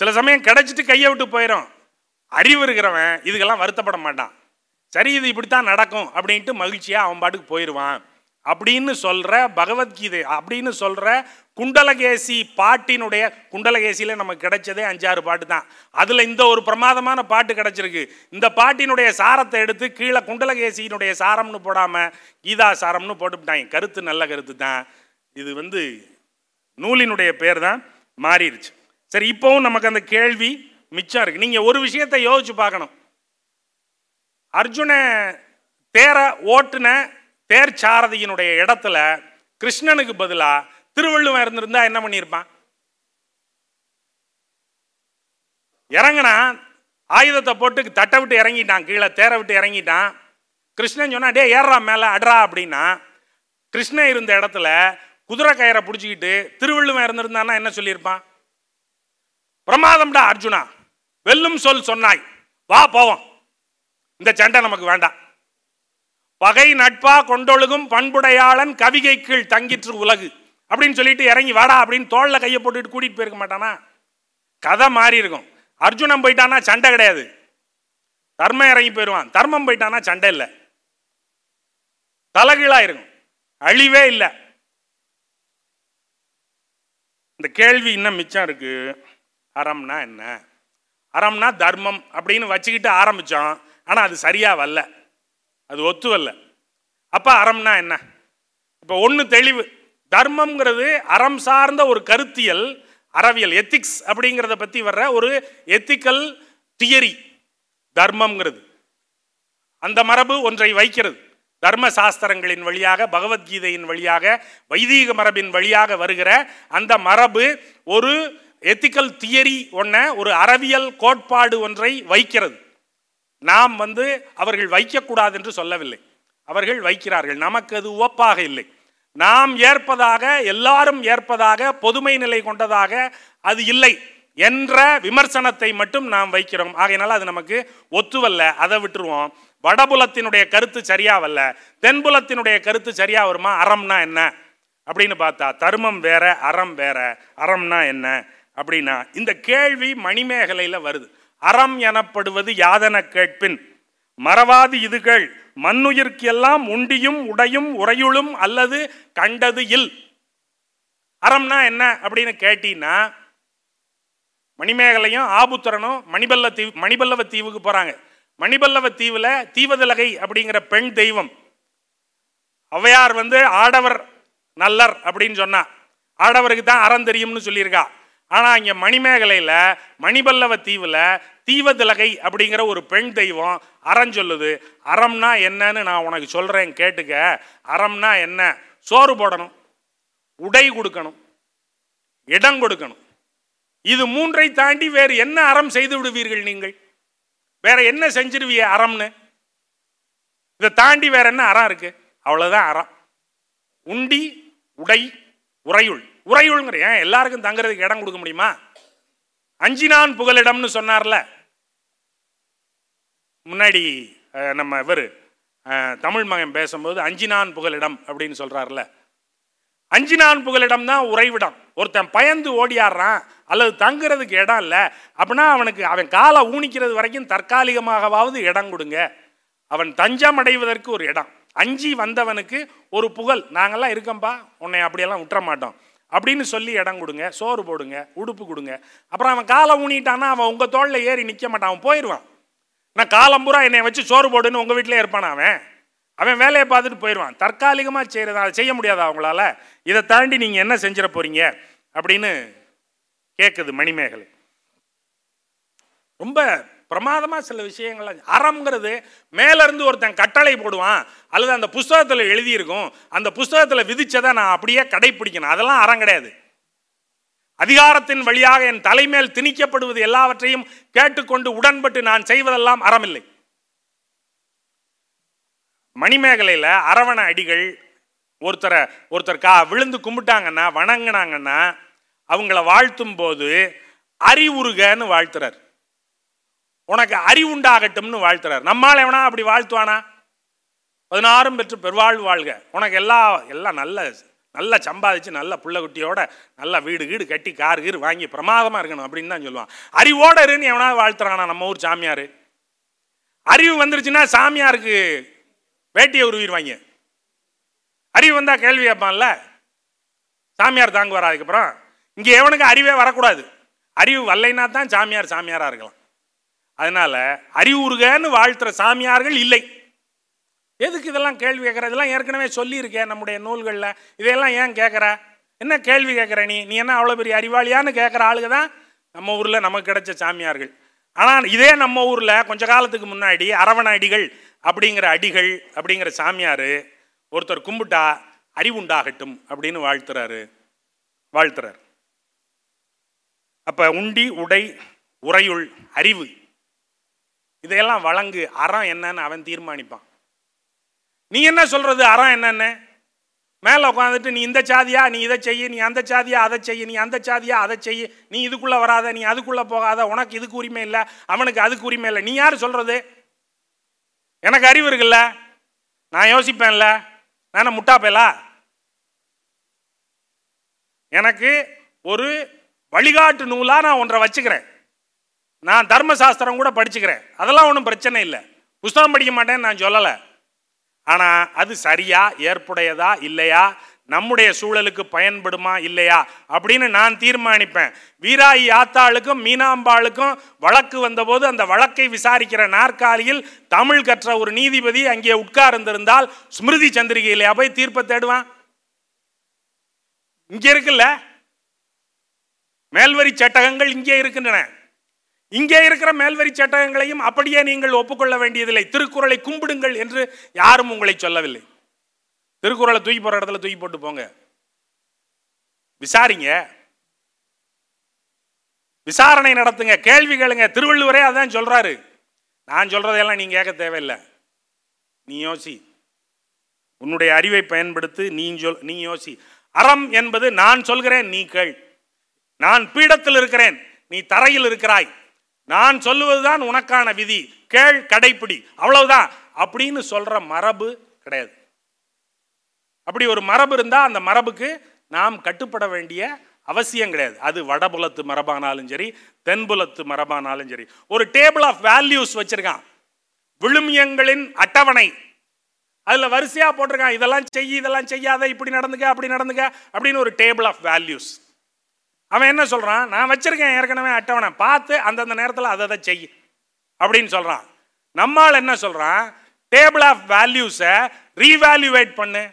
சில சமயம் கிடைச்சிட்டு கையை விட்டு போயிடும். அறிவு இருக்கிறவன் இதுக்கெல்லாம் வருத்தப்பட மாட்டான், சரி இது இப்படித்தான் நடக்கும் அப்படின்ட்டு மகிழ்ச்சியா அவன் பாட்டுக்கு போயிடுவான் அப்படின்னு சொல்ற பகவத்கீதை, அப்படின்னு சொல்ற குண்டலகேசி பாட்டினுடைய, குண்டலகேசியில நமக்கு கிடைச்சதே அஞ்சாறு பாட்டு தான், அதுல இந்த ஒரு பிரமாதமான பாட்டு கிடைச்சிருக்கு. இந்த பாட்டினுடைய சாரத்தை எடுத்து கீழே குண்டலகேசியினுடைய சாரம்னு போடாம கீதா சாரம்னு போட்டுவிட்டாங்க. கருத்து நல்ல கருத்து தான், இது வந்து நூலினுடைய பேர் தான் மாறிடுச்சு. சரி, இப்பவும் நமக்கு அந்த கேள்வி மிச்சம் இருக்கு. நீங்க ஒரு விஷயத்தை யோசிச்சு பார்க்கணும். அர்ஜுன தேர ஓட்டுன தேர் சாரதியினுடைய இடத்துல கிருஷ்ணனுக்கு பதிலா திருவள்ளுவன் இருந்திருந்தா என்ன பண்ணியிருப்பான்? இறங்கினா ஆயுதத்தை போட்டு தட்டை விட்டு இறங்கிட்டான், கீழே தேரை விட்டு இறங்கிட்டான். கிருஷ்ணன் சொன்னா, டே ஏறா மேல அடரா அப்படின்னா, கிருஷ்ணன் இருந்த இடத்துல குதிரை கயிறை பிடிச்சிக்கிட்டு திருவள்ளுவன் இருந்திருந்தான்னா என்ன சொல்லியிருப்பான்? பிரமாதம்டா அர்ஜுனா, வெல்லும் சொல் சொன்னாய், வா போவோம், இந்த சண்டை நமக்கு வேண்டாம், பகை நட்பா கொண்டொழுகும் பண்புடையாளன் கவிகை கீழ் தங்கிற்று உலகு அப்படின்னு சொல்லிட்டு இறங்கி வாடா அப்படின்னு தோளில் கையை போட்டுட்டு கூட்டிகிட்டு போயிருக்க மாட்டானா? கதை மாறி இருக்கும். அர்ஜுனன் போயிட்டானா சண்டை கிடையாது, தர்மம் இறங்கி போயிடுவான். தர்மம் போயிட்டானா சண்டை இல்லை, தலைகீழா இருக்கும், அழிவே இல்லை. இந்த கேள்வி இன்னும் மிச்சம் இருக்கு. அறம்னா என்ன? அறம்னா தர்மம் அப்படின்னு வச்சுக்கிட்டு ஆரம்பித்தோம், ஆனால் அது சரியா வரல, அது ஒத்து வரல. அப்போ அறம்னா என்ன? இப்போ ஒன்று தெளிவு, தர்மம்ங்கிறது அறம் சார்ந்த ஒரு கருத்தியல், அறவியல், எத்திக்ஸ் அப்படிங்கிறத பற்றி வர்ற ஒரு எத்திக்கல் தியரி தர்மம்ங்கிறது. அந்த மரபு ஒன்றை வைக்கிறது, தர்ம சாஸ்திரங்களின் வழியாக, பகவத்கீதையின் வழியாக, வைதிக மரபின் வழியாக வருகிற அந்த மரபு ஒரு எத்திக்கல் தியரி ஒன்றை, ஒரு அறவியல் கோட்பாடு ஒன்றை வைக்கிறது. நாம் வந்து அவர்கள் வைக்கக்கூடாது என்று சொல்லவில்லை, அவர்கள் வைக்கிறார்கள், நமக்கு அது உவப்பாக இல்லை. நாம் ஏற்பதாக, எல்லாரும் ஏற்பதாக, பொதுமை நிலை கொண்டதாக அது இல்லை என்ற விமர்சனத்தை மட்டும் நாம் வைக்கிறோம். ஆகையினால அது நமக்கு ஒத்துவல்ல, அதை விட்டுருவோம். வடபுலத்தினுடைய கருத்து சரியா வரல, தென்புலத்தினுடைய கருத்து சரியா வருமா? அறம்னா என்ன அப்படின்னு பார்த்தா தர்மம் வேற, அறம் வேற. அறம்னா என்ன அப்படின்னா இந்த கேள்வி மணிமேகலையில் வருது. அறம் எனப்படுவது யாதன கேட்பின் மறவாது இதுகள் மண்ணுயிர்க்கெல்லாம் உண்டியும் உடையும் உறையுளும் அல்லது கண்டது இல். அறம்னா என்ன அப்படின்னு கேட்டீங்கன்னா, மணிமேகலையும் ஆபுத்திரனும் மணிபல்ல தீவு மணிபல்லவ தீவுக்கு போறாங்க. மணிபல்லவ தீவுல தீவதலகை அப்படிங்கிற பெண் தெய்வம், அவ்வையார் வந்து ஆடவர் நல்லர் அப்படின்னு சொன்னா, ஆடவருக்கு தான் அறம் தெரியும்னு சொல்லியிருக்கா. ஆனா இங்க மணிமேகலையில மணிபல்லவ தீவுல தீவதிலகை அப்படிங்கிற ஒரு பெண் தெய்வம் அறம் சொல்லுது. அறம்னா என்னன்னு நான் உனக்கு சொல்றேன் கேட்டுக்க. அறம்னா என்ன? சோறு போடணும், உடை கொடுக்கணும், இடம் கொடுக்கணும். இது மூன்றை தாண்டி வேறு என்ன அறம் செய்து விடுவீர்கள் நீங்கள்? வேற என்ன செஞ்சிருவிய அறம்னு? இதை தாண்டி வேற என்ன அறம் இருக்கு? அவ்வளவுதான் அறம். உண்டி உடை உறையுள், உறையுள்ங்கிற ஏன் எல்லாருக்கும் தங்குறதுக்கு இடம் கொடுக்க முடியுமா? அஞ்சினான் புகலிடம்னு சொன்னார்ல முன்னாடி நம்ம இவர் தமிழ் மகன் பேசும்போது, அஞ்சினான் புகலிடம் அப்படின்னு சொல்றாருல, அஞ்சினான் புகலிடம் தான் உறைவிடம். ஒருத்தன் பயந்து ஓடியாடுறான் அல்லது தங்குறதுக்கு இடம் இல்லை அப்படின்னா அவனுக்கு அவன் காலை ஊனிக்கிறது வரைக்கும் தற்காலிகமாகவாவது இடம் கொடுங்க, அவன் தஞ்சம் அடைவதற்கு ஒரு இடம். அஞ்சி வந்தவனுக்கு ஒரு புகழ், நாங்கள்லாம் இருக்கம்பா உன்னை அப்படியெல்லாம் விட்டுற மாட்டோம் அப்படின்னு சொல்லி இடம் கொடுங்க, சோறு போடுங்க, உடுப்பு கொடுங்க. அப்புறம் அவன் காலை ஊனிட்டான்னா அவன் உங்கள் தோளில் ஏறி நிற்க மாட்டான், அவன் போயிடுவான். நான் காலம்பூரா என்னை வச்சு சோறு போடுன்னு உங்கள் வீட்டிலே இருப்பான், அவன் அவன் வேலையை பார்த்துட்டு போயிடுவான். தற்காலிகமாக செய்கிறதா அதை செய்ய முடியாதா அவங்களால? இதை தாண்டி நீங்கள் என்ன செஞ்சிட போகிறீங்க அப்படின்னு கேட்குது மணிமேகலை. ரொம்ப பிரமாதமாக சில விஷயங்கள். அறம்ங்கிறது மேலேருந்து ஒருத்தன் கட்டளை போடுவான் அல்லது அந்த புஸ்தகத்தில் எழுதியிருக்கும், அந்த புஸ்தகத்தில் விதிச்சதை நான் அப்படியே கடைப்பிடிக்கணும், அதெல்லாம் அறம் கிடையாது. அதிகாரத்தின் வழியாக என் தலைமேல் திணிக்கப்படுவது எல்லாவற்றையும் கேட்டுக்கொண்டு உடன்பட்டு நான் செய்வதெல்லாம் அறமில்லை. மணிமேகலையில் அரவண அடிகள் ஒருத்தரை ஒருத்தர் கா விழுந்து கும்பிட்டாங்கன்னா, வணங்கினாங்கன்னா, அவங்கள வாழ்த்தும் போது அறிவுருகன்னு வாழ்த்துறார், உனக்கு அறிவுண்டாகட்டும்னு வாழ்த்துறார். நம்மால் எவனா அப்படி வாழ்த்துவானா? பதினாறும் பெற்று பெருவாழ்வு வாழ்க, உனக்கு எல்லா எல்லாம் நல்ல நல்லா சம்பாதிச்சு நல்ல புள்ளகுட்டியோட நல்ல வீடு கீடு கட்டி கார் கீர் வாங்கி பிரமாதமாக இருக்கணும் அப்படின்னு தான் சொல்லுவான். அறிவோட இருன்னு எவனா வாழ்த்துறானா நம்ம ஊர் சாமியார்? அறிவு வந்துருச்சுன்னா சாமியாருக்கு வேட்டியை உருவிடுவாங்க. அறிவு வந்தால் கேள்வி கேட்பான்ல, சாமியார் தாங்குவார். அதுக்கப்புறம் இங்கே எவனுக்கு அறிவே வரக்கூடாது, அறிவு வரலைன்னா தான் சாமியார் சாமியாராக இருக்கலாம். அதனால அறிவுருகன்னு வாழ்த்துற சாமியார்கள் இல்லை. எதுக்கு இதெல்லாம் கேள்வி கேட்குற? இதெல்லாம் ஏற்கனவே சொல்லியிருக்கேன் நம்முடைய நூல்களில், இதையெல்லாம் ஏன் கேட்குற? என்ன கேள்வி கேட்குற நீ? நீ என்ன அவ்வளோ பெரிய அறிவாளியான்னு கேட்குற ஆளுங்க தான் நம்ம ஊரில் நமக்கு கிடைச்ச சாமியார்கள். ஆனால் இதே நம்ம ஊரில் கொஞ்ச காலத்துக்கு முன்னாடி அரவண அடிகள் அப்படிங்கிற அடிகள் அப்படிங்கிற சாமியார் ஒருத்தர் கும்பிட்டா அறிவுண்டாகட்டும் அப்படின்னு வாழ்த்துறாரு வாழ்த்துறார். அப்போ உண்டி உடை உறையுள் அறிவு இதையெல்லாம் வழங்கு, அறம் என்னன்னு அவன் தீர்மானிப்பான். நீ என்ன சொல்றது அறம் என்னன்னு? மேலே உட்காந்துட்டு நீ இந்த சாதியா, நீ இதை செய்ய, நீ அந்த சாதியா அதை செய்ய, நீ அந்த சாதியா அதை செய்ய, நீ இதுக்குள்ளே வராத, நீ அதுக்குள்ளே போகாத, உனக்கு இதுக்கு உரிமை இல்லை, அவனுக்கு அதுக்கு உரிமை இல்லை. நீ யார் சொல்கிறது? எனக்கு அறிவு இருக்குல்ல, நான் யோசிப்பேன்ல, நான் முட்டாப்பேலா? எனக்கு ஒரு வழிகாட்டு நூலாக நான் ஒன்றை வச்சுக்கிறேன், நான் தர்மசாஸ்திரம் கூட படிச்சுக்கிறேன், அதெல்லாம் ஒன்றும் பிரச்சனை இல்லை, புஸ்தகம் படிக்க மாட்டேன்னு நான் சொல்லலை. ஆனால் அது சரியா ஏற்புடையதா இல்லையா, நம்முடைய சூழலுக்கு பயன்படுமா இல்லையா அப்படின்னு நான் தீர்மானிப்பேன். வீராயி ஆத்தாளுக்கும் மீனாம்பாளுக்கும் வழக்கு வந்தபோது அந்த வழக்கை விசாரிக்கிற நாற்காலியில் தமிழ் கற்ற ஒரு நீதிபதி அங்கே உட்கார்ந்திருந்தால் ஸ்மிருதி சந்திரிகையிலையா போய் தீர்ப்பை தேடுவான்? இங்கே இருக்குல்ல மேல்வரி சட்டகங்கள், இங்கே இருக்கின்றன. இங்கே இருக்கிற மேல்வரி சட்டகங்களையும் அப்படியே நீங்கள் ஒப்புக்கொள்ள வேண்டியதில்லை. திருக்குறளை கும்பிடுங்கள் என்று யாரும் உங்களை சொல்லவில்லை. திருக்குறளை தூக்கி போற இடத்துல தூக்கி போட்டு போங்க, விசாரிங்க, விசாரணை நடத்துங்க, கேள்வி கேளுங்க. திருவள்ளுவரே அதான் சொல்றாரு. நான் சொல்றதையெல்லாம் நீ கேட்க தேவையில்லை, நீ யோசி, உன்னுடைய அறிவை பயன்படுத்தி நீ சொல், நீ யோசி. அறம் என்பது நான் சொல்கிறேன், நீ கேள். நான் பீடத்தில் இருக்கிறேன், நீ தரையில் இருக்கிறாய். நான் சொல்லுவதுதான் உனக்கான விதி, கேள், கடைப்பிடி, அவ்வளவுதான் அப்படின்னு சொல்ற மரபு கிடையாது. அப்படி ஒரு மரபு இருந்தால் அந்த மரபுக்கு நாம் கட்டுப்பட வேண்டிய அவசியம் கிடையாது. அது வடபுலத்து மரபானாலும் சரி, தென்புலத்து மரபானாலும் சரி. ஒரு டேபிள் ஆஃப் வேல்யூஸ் வச்சிருக்கான், விழுமியங்களின் அட்டவணை. அதில் வரிசையாக போட்டிருக்கான், இதெல்லாம் செய், இதெல்லாம் செய்யாத, இப்படி நடந்துக்க, அப்படி நடந்துக்க அப்படின்னு ஒரு டேபிள் ஆஃப் வேல்யூஸ். அவன் என்ன சொல்கிறான், நான் வச்சுருக்கேன் ஏற்கனவே அட்டவணை, பார்த்து அந்தந்த நேரத்தில் அதை அதை செய் அப்படின்னு சொல்கிறான். நம்மால் என்ன சொல்கிறான், டேபிள் ஆஃப் வேல்யூஸை ரீவேல்யூவேட் பண்ணு,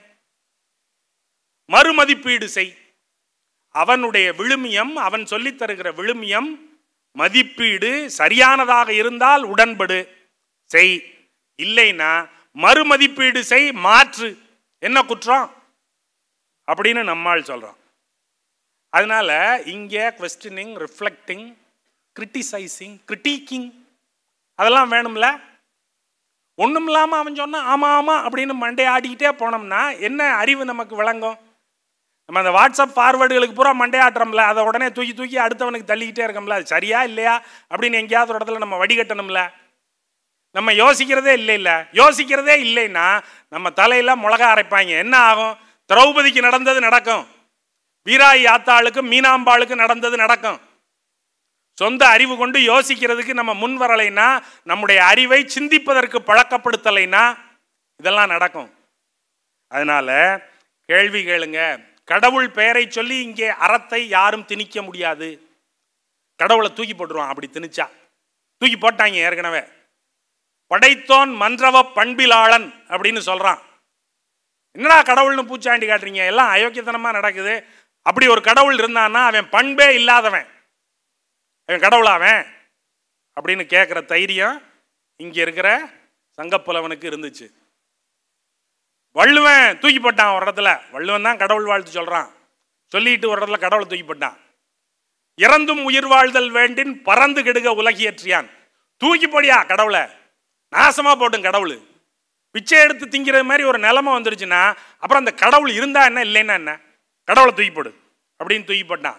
மறுமதிப்பீடு செய். அவனுடைய விழுமியம், அவன் சொல்லித் தருகிற விழுமியம் மதிப்பீடு சரியானதாக இருந்தால் உடன்படு செய், இல்லைன்னா மறுமதிப்பீடு செய், மாற்று, என்ன குற்றம் அப்படின்னு நம்மால் சொல்றோம். அதனால இங்கே குவெஸ்டனிங், ரிஃப்ளெக்டிங், கிரிட்டிசைசிங், கிரிட்டிக்கிங் அதெல்லாம் வேணும்ல. ஒன்றும் இல்லாமல் அவன் சொன்னான் ஆமா ஆமா அப்படின்னு மண்டே ஆடிக்கிட்டே போனோம்னா என்ன அறிவு நமக்கு விளங்கும்? நம்ம அந்த வாட்ஸ்அப் ஃபார்வேர்டுகளுக்கு பூரா மண்டே ஆட்டுறோம்ல, அதை உடனே தூக்கி தூக்கி அடுத்தவனுக்கு தள்ளிக்கிட்டே இருக்கோம்ல, அது சரியா இல்லையா அப்படின்னு எங்கேயாவது ஒரு இடத்துல நம்ம வடிகட்டணும்ல. நம்ம யோசிக்கிறதே இல்லை இல்லை யோசிக்கிறதே இல்லைன்னா நம்ம தலையில மிளகா அரைப்பாங்க, என்ன ஆகும்? திரௌபதிக்கு நடந்தது நடக்கும், வீராயி ஆத்தாளுக்கும் மீனாம்பாளுக்கும் நடந்தது நடக்கும். சொந்த அறிவு கொண்டு யோசிக்கிறதுக்கு நம்ம முன் வரலைன்னா, நம்முடைய அறிவை சிந்திப்பதற்கு பழக்கப்படுத்தலைன்னா இதெல்லாம் நடக்கும். அதனால கேள்வி கேளுங்க. கடவுள் பெயரை சொல்லி இங்கே அறத்தை யாரும் திணிக்க முடியாது. கடவுளை தூக்கி போட்டுருவான் அப்படி திணிச்சா, தூக்கி போட்டாங்க ஏற்கனவே. படைத்தோன் மன்றவ பண்பிலாளன் அப்படின்னு சொல்றான். என்னடா கடவுள்னு பூச்சாண்டி காட்டுறீங்க, எல்லாம் அயோக்கியத்தனமா நடக்குது. அப்படி ஒரு கடவுள் இருந்தான்னா அவன் பண்பே இல்லாதவன், அவன் கடவுளாவன் அப்படின்னு கேட்குற தைரியம் இங்கே இருக்கிற சங்கப்புலவனுக்கு இருந்துச்சு. வள்ளுவன் தூக்கி போட்டான் ஒரு இடத்துல, வள்ளுவன் தான் கடவுள் வாழ்த்து சொல்கிறான், சொல்லிட்டு ஒரு இடத்துல கடவுளை தூக்கி போட்டான். இறந்தும் உயிர் வாழ்தல் வேண்டின் பறந்து கெடுக உலகியற்றியான். தூக்கி போடியா கடவுளை, நாசமாக போட்டும் கடவுள், பிச்சை எடுத்து திங்கிற மாதிரி ஒரு நிலைமை வந்துருச்சுன்னா அப்புறம் அந்த கடவுள் இருந்தா என்ன, இல்லைன்னா என்ன? கடவுளை தூக்கி போடு அப்படின்னு தூக்கி போட்டான்.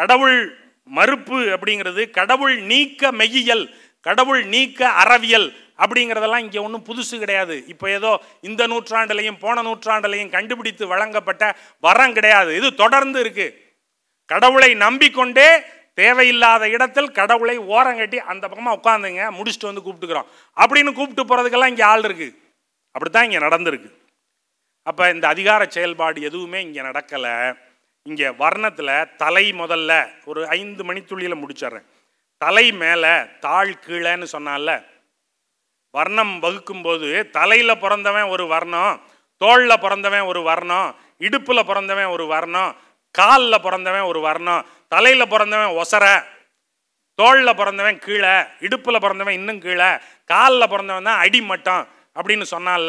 கடவுள் மறுப்பு அப்படிங்கிறது கடவுள் நீக்க மெய்யியல், கடவுள் நீக்க அறவியல் அப்படிங்கிறதெல்லாம் இங்கே ஒன்றும் புதுசு கிடையாது. இப்போ ஏதோ இந்த நூற்றாண்டுலையும் போன நூற்றாண்டுலையும் கண்டுபிடித்து வழங்கப்பட்ட வரம் கிடையாது, இது தொடர்ந்து இருக்கு. கடவுளை நம்பிக்கொண்டே தேவையில்லாத இடத்தில் கடவுளை ஓரங்கட்டி அந்த பக்கமாக உட்காந்துங்க, முடிச்சுட்டு வந்து கூப்பிட்டுக்கிறோம் அப்படின்னு கூப்பிட்டு போகிறதுக்கெல்லாம் இங்கே ஆள் இருக்கு. அப்படித்தான் இங்கே நடந்திருக்கு. அப்போ இந்த அதிகார செயல்பாடு எதுவுமே இங்கே நடக்கலை. இங்கே வர்ணத்தில் தலை முதல்ல ஒரு ஐந்து மணித்துள்ளியில் முடிச்சிட்றேன். தலை மேலே தாழ் கீழேன்னு சொன்னால, வர்ணம் வகுக்கும்போது தலையில் பிறந்தவன் ஒரு வர்ணம், தோளில் பிறந்தவன் ஒரு வர்ணம், இடுப்பில் பிறந்தவன் ஒரு வர்ணம், காலில் பிறந்தவன் ஒரு வர்ணம். தலையில் பிறந்தவன் ஒசர, தோளில் பிறந்தவன் கீழே, இடுப்பில் பிறந்தவன் இன்னும் கீழே, காலில் பிறந்தவன் தான் அடிமட்டம் அப்படின்னு சொன்னால.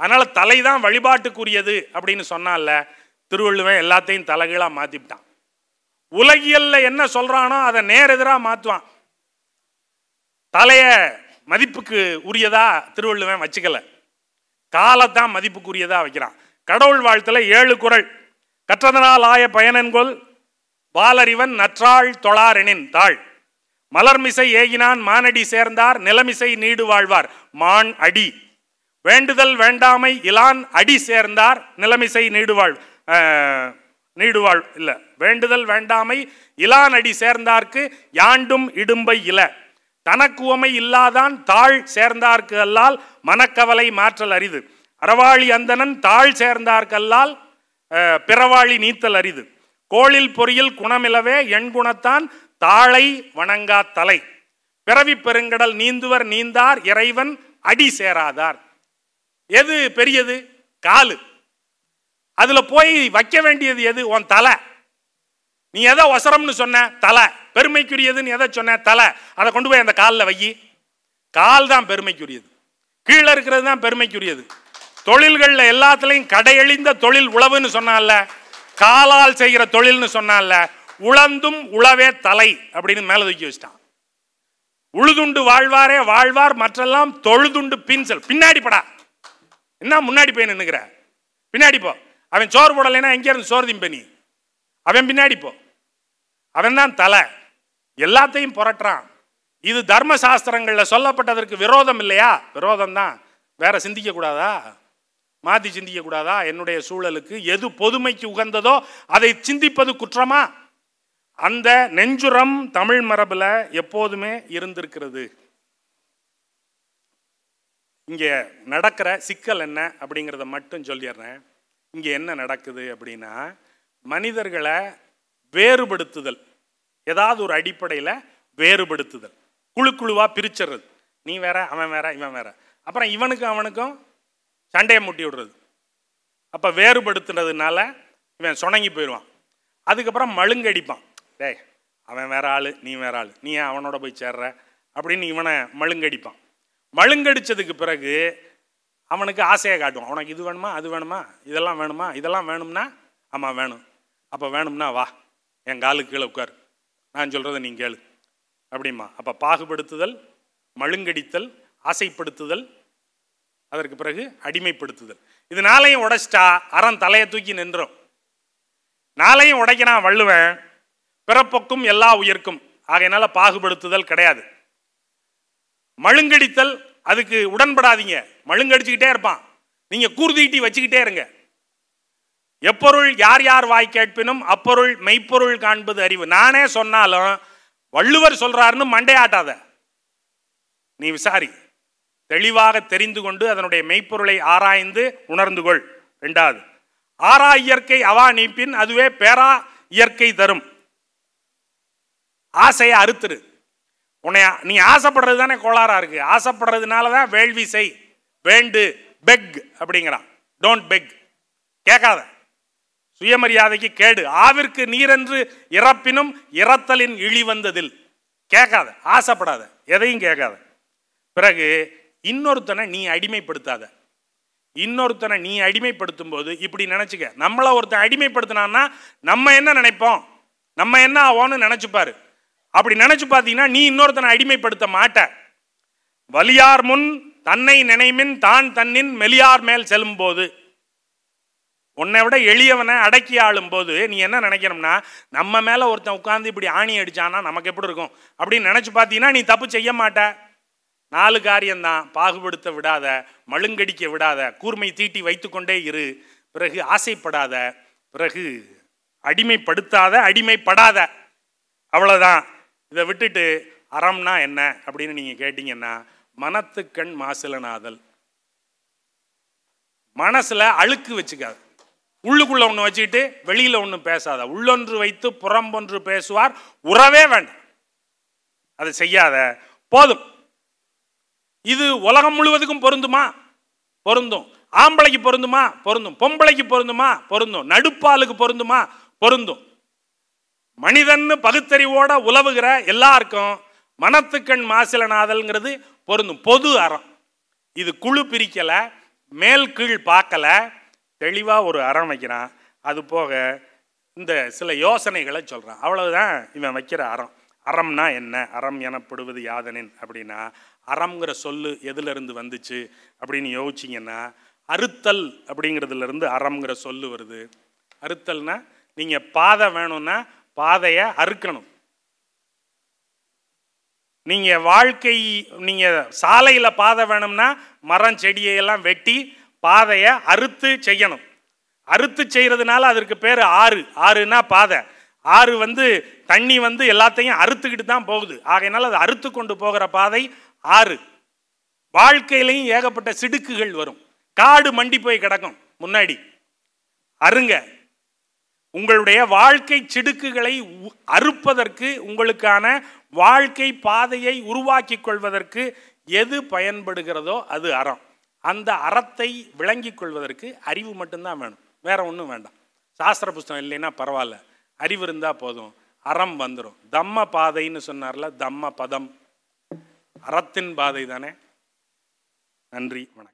அதனால் தலை தான் வழிபாட்டுக்குரியது அப்படின்னு சொன்னால, திருவள்ளுவன் எல்லாத்தையும் தலைகீழா மாத்திட்டான். உலகியல்ல என்ன சொல்றானோ அதை நேரெதிரா மாத்துவான். தலைய மதிப்புக்கு உரியதா திருவள்ளுவன் வச்சுக்கல, காலத்தான் மதிப்புக்குரியதா வைக்கிறான். கடவுள் வாழ்த்துல ஏழு குறள், கற்றதனால் ஆய பயனென்கொள் பாலறிவன் நற்றாள் தொழாரெனின் தாள், மலர்மிசை ஏகினான் மானடி சேர்ந்தார் நிலமிசை நீடு வாழ்வார் மான் அடி, வேண்டுதல் வேண்டாமை இலான் அடி சேர்ந்தார் நிலமிசை நீடுவாழ் நீடுவாழ் இல்லை வேண்டுதல் வேண்டாமை இலான் அடி சேர்ந்தார்க்கு யாண்டும் இடும்பை இல, தனக்குவமை இல்லாதான் தாழ் சேர்ந்தார்க்கு அல்லால் மனக்கவலை மாற்றல் அரிது. அறவாளி அந்தணன் தாழ் சேர்ந்தார்கல்லால் பிறவாளி நீத்தல் அரிது. கோளில் பொறியில் குணமிலவே எண் குணத்தான் தாளை வணங்கா தலை. பிறவி பெருங்கடல் நீந்துவர் நீந்தார் இறைவன் அடி சேராதார். எது பெரியது? காலு. அதுல போய் வைக்க வேண்டியது எது? உன் தலை. நீ எதை ஒசரம்னு சொன்ன? தலை. பெருமைக்குரியதுன்னு எதை சொன்ன? தலை. அதை கொண்டு போய் அந்த காலில் வை. கால் தான் பெருமைக்குரியது, கீழே இருக்கிறது தான் பெருமைக்குரியது. தொழில்கள்ல எல்லாத்துலையும் கடையழிந்த தொழில் உழவுன்னு சொன்னால, காலால் செய்கிற தொழில்னு சொன்னால, உழந்தும் உழவே தலை அப்படின்னு மேல தூக்கி வச்சிட்டான். உழுதுண்டு வாழ்வாரே வாழ்வார் மற்றெல்லாம் தொழுதுண்டு பின் செல். பின்னாடி படா, என்ன முன்னாடி போய் நின்னுக்கிற? பின்னாடி போ. அவன் சோறு போடலைன்னா எங்கே இருந்து சோறு திம்பனி? அவன் பின்னாடி போ. அவன் தான் தலை, எல்லாத்தையும் புரட்டுறான். இது தர்மசாஸ்திரங்களில் சொல்லப்பட்டதற்கு விரோதம் இல்லையா? விரோதம் தான். வேற சிந்திக்க கூடாதா? மாற்றி சிந்திக்க கூடாதா? என்னுடைய சூழலுக்கு எது பொதுமைக்கு உகந்ததோ அதை சிந்திப்பது குற்றமா? அந்த நெஞ்சுரம் தமிழ் மரபுல எப்போதுமே இருந்திருக்கிறது. இங்கே நடக்கிற சிக்கல் என்ன அப்படிங்கிறத மட்டும் சொல்லிடுறேன். இங்கே என்ன நடக்குது அப்படின்னா, மனிதர்களை வேறுபடுத்துதல், ஏதாவது ஒரு அடிப்படையில் வேறுபடுத்துதல், குழு குழுவாக பிரிச்சிடுறது. நீ வேற, அவன் வேற, இவன் வேற, அப்புறம் இவனுக்கும் அவனுக்கும் சண்டையை முட்டி விடுறது. அப்போ வேறுபடுத்துறதுனால இவன் சுணங்கி போயிடுவான். அதுக்கப்புறம் மழுங்கடிப்பான். டேய், அவன் வேற ஆள், நீ வேற ஆள், நீ அவனோட போய் சேர்ற அப்படின்னு இவனை மழுங்கடிப்பான். மழுங்கடிச்சதுக்கு பிறகு அவனுக்கு ஆசையை காட்டுவான். அவனுக்கு இது வேணுமா, அது வேணுமா, இதெல்லாம் வேணுமா, இதெல்லாம் வேணும்னா ஆமாம் வேணும், அப்போ வேணும்னா வா, என் காலுக்கு கீழே உட்காரு, நான் சொல்கிறத நீ கேளு அப்படிமா. அப்போ பாகுபடுத்துதல், மழுங்கடித்தல், ஆசைப்படுத்துதல், அதற்கு பிறகு அடிமைப்படுத்துதல். இது நாளையும் உடைச்சிட்டா அறம் தலையை தூக்கி நின்றோம். நாளையும் உடைக்கிறான் வள்ளுவன், பிறப்புக்கும் எல்லா உயிர்க்கும். ஆகையினால பாகுபடுத்துதல் கிடையாது. மழுங்கடித்தல், அதுக்கு உடன்படாதீங்க. மழுங்கடிச்சுக்கிட்டே இருப்பான், நீங்கள் கூர்தீட்டி வச்சுக்கிட்டே இருங்க. எப்பொருள் யார் யார் வாய் கேட்பினும் அப்பொருள் மெய்ப்பொருள் காண்பது அறிவு. நானே சொன்னாலும் வள்ளுவர் சொல்றாருன்னு மண்டையாட்டாத. நீ விசாரி, தெளிவாக தெரிந்து கொண்டு அதனுடைய மெய்ப்பொருளை ஆராய்ந்து உணர்ந்துகொள். ரெண்டாவது, ஆரா இயற்கை அவா நீப்பின் அதுவே பேரா இயற்கை தரும். ஆசையை அறுத்துரு. உன்னைய நீ ஆசைப்படுறது தானே கோளாறா இருக்கு. ஆசைப்படுறதுனால தான் வேள்வி செய், வேண்டு, பெக் அப்படிங்கிறான். டோன்ட் பெக், கேட்காத. சுயமரியாதைக்கு கேடு. ஆவிற்கு நீரென்று இறப்பினும் இறத்தலின் இழி வந்ததில். கேட்காத, ஆசைப்படாத, எதையும் கேட்காத. பிறகு இன்னொருத்தனை நீ அடிமைப்படுத்தாத. இன்னொருத்தனை நீ அடிமைப்படுத்தும் போது இப்படி நினச்சிக்க, நம்மளை ஒருத்தன் அடிமைப்படுத்தினான்னா நம்ம என்ன நினைப்போம், நம்ம என்ன ஆவோன்னு நினச்சிப்பாரு. அப்படி நினச்சி பார்த்தீங்கன்னா நீ இன்னொருத்தனை அடிமைப்படுத்த மாட்ட. வலியார் முன் தன்னை நினைமின் தான் தன்னின் மெலியார் மேல் செல்லும் போது, உன்னை விட எளியவனை அடக்கி ஆளும் போது நீ என்ன நினைக்கணும்னா, நம்ம மேலே ஒருத்தன் உட்காந்து இப்படி ஆணி அடித்தானா நமக்கு எப்படி இருக்கும் அப்படின்னு நினச்சி பார்த்தீங்கன்னா நீ தப்பு செய்ய மாட்ட. நாலு காரியம்தான். பாகுபடுத்த விடாத, மழுங்கடிக்க விடாத, கூர்மை தீட்டி வைத்து கொண்டே இரு, பிறகு ஆசைப்படாத, பிறகு அடிமைப்படுத்தாத, அடிமைப்படாத, அவ்வளோதான். இதை விட்டுட்டு அறம்னா என்ன அப்படின்னு நீங்கள் கேட்டிங்கன்னா, மனத்துக்கண் மாசிலனாதல். மனசில் அழுக்கு வச்சுக்காது. உள்ளுக்குள்ளே ஒன்று வச்சுக்கிட்டு வெளியில் ஒன்றும் பேசாத. உள்ளொன்று வைத்து புறம்பொன்று பேசுவார் உறவே வேண்டாம், அதை செய்யாத, போதும். இது உலகம் முழுவதுக்கும் பொருந்துமா? பொருந்தும். ஆம்பளைக்கு பொருந்துமா? பொருந்தும். பொம்பளைக்கு பொருந்துமா? பொருந்தும். நடுப்பாளுக்கு பொருந்துமா? பொருந்தும். மனிதன் பகுத்தறிவோட உலவுகிற எல்லாருக்கும் மனத்துக்கண் மாசிலனாதல்ங்கிறது பொருந்தும். பொது அறம் இது. குழு பிரிக்கலை, மேல் கீழ் பார்க்கல, தெளிவாக ஒரு அறம் வைக்கிறான். அது போக இந்த சில யோசனைகளை சொல்கிறான். அவ்வளவுதான் இவன் வைக்கிற அறம். அறம்னா என்ன? அறம் எனப்படுவது யாதனின் அப்படின்னா, அறம்ங்கிற சொல்லு எதுலேருந்து வந்துச்சு அப்படின்னு யோசிச்சிங்கன்னா, அறுத்தல் அப்படிங்கிறதுலேருந்து அறம்ங்கிற சொல்லு வருது. அறுத்தல்னா, நீங்கள் பாதை வேணும்னா பாதையை அறுக்கணும். நீங்கள் வாழ்க்கை, நீங்கள் சாலையில் பாதை வேணும்னா மரம் செடியெல்லாம் வெட்டி பாதையை அறுத்து செய்யணும். அறுத்து செய்கிறதுனால அதற்கு பேர் ஆறு. ஆறுனா பாதை. ஆறு வந்து தண்ணி வந்து எல்லாத்தையும் அறுத்துக்கிட்டு தான் போகுது. ஆகையினால் அது அறுத்து கொண்டு போகிற பாதை ஆறு. வாழ்க்கையிலையும் ஏகப்பட்ட சிடுக்குகள் வரும். காடு மண்டி போய் கிடக்கும் முன்னாடி. அருங்க, உங்களுடைய வாழ்க்கை சிடுக்குகளை அறுப்பதற்கு, உங்களுக்கான வாழ்க்கை பாதையை உருவாக்கி கொள்வதற்கு எது பயன்படுகிறதோ அது அறம். அந்த அறத்தை விளங்கி கொள்வதற்கு அறிவு மட்டும்தான் வேணும், வேற ஒன்றும் வேண்டாம். சாஸ்திர புஸ்தகம் இல்லைன்னா பரவாயில்ல, அறிவு இருந்தால் போதும், அறம் வந்துடும். தம்ம பாதைன்னு சொன்னார்ல, தம்ம பதம் அறத்தின் பாதை தானே. நன்றி, வணக்கம்.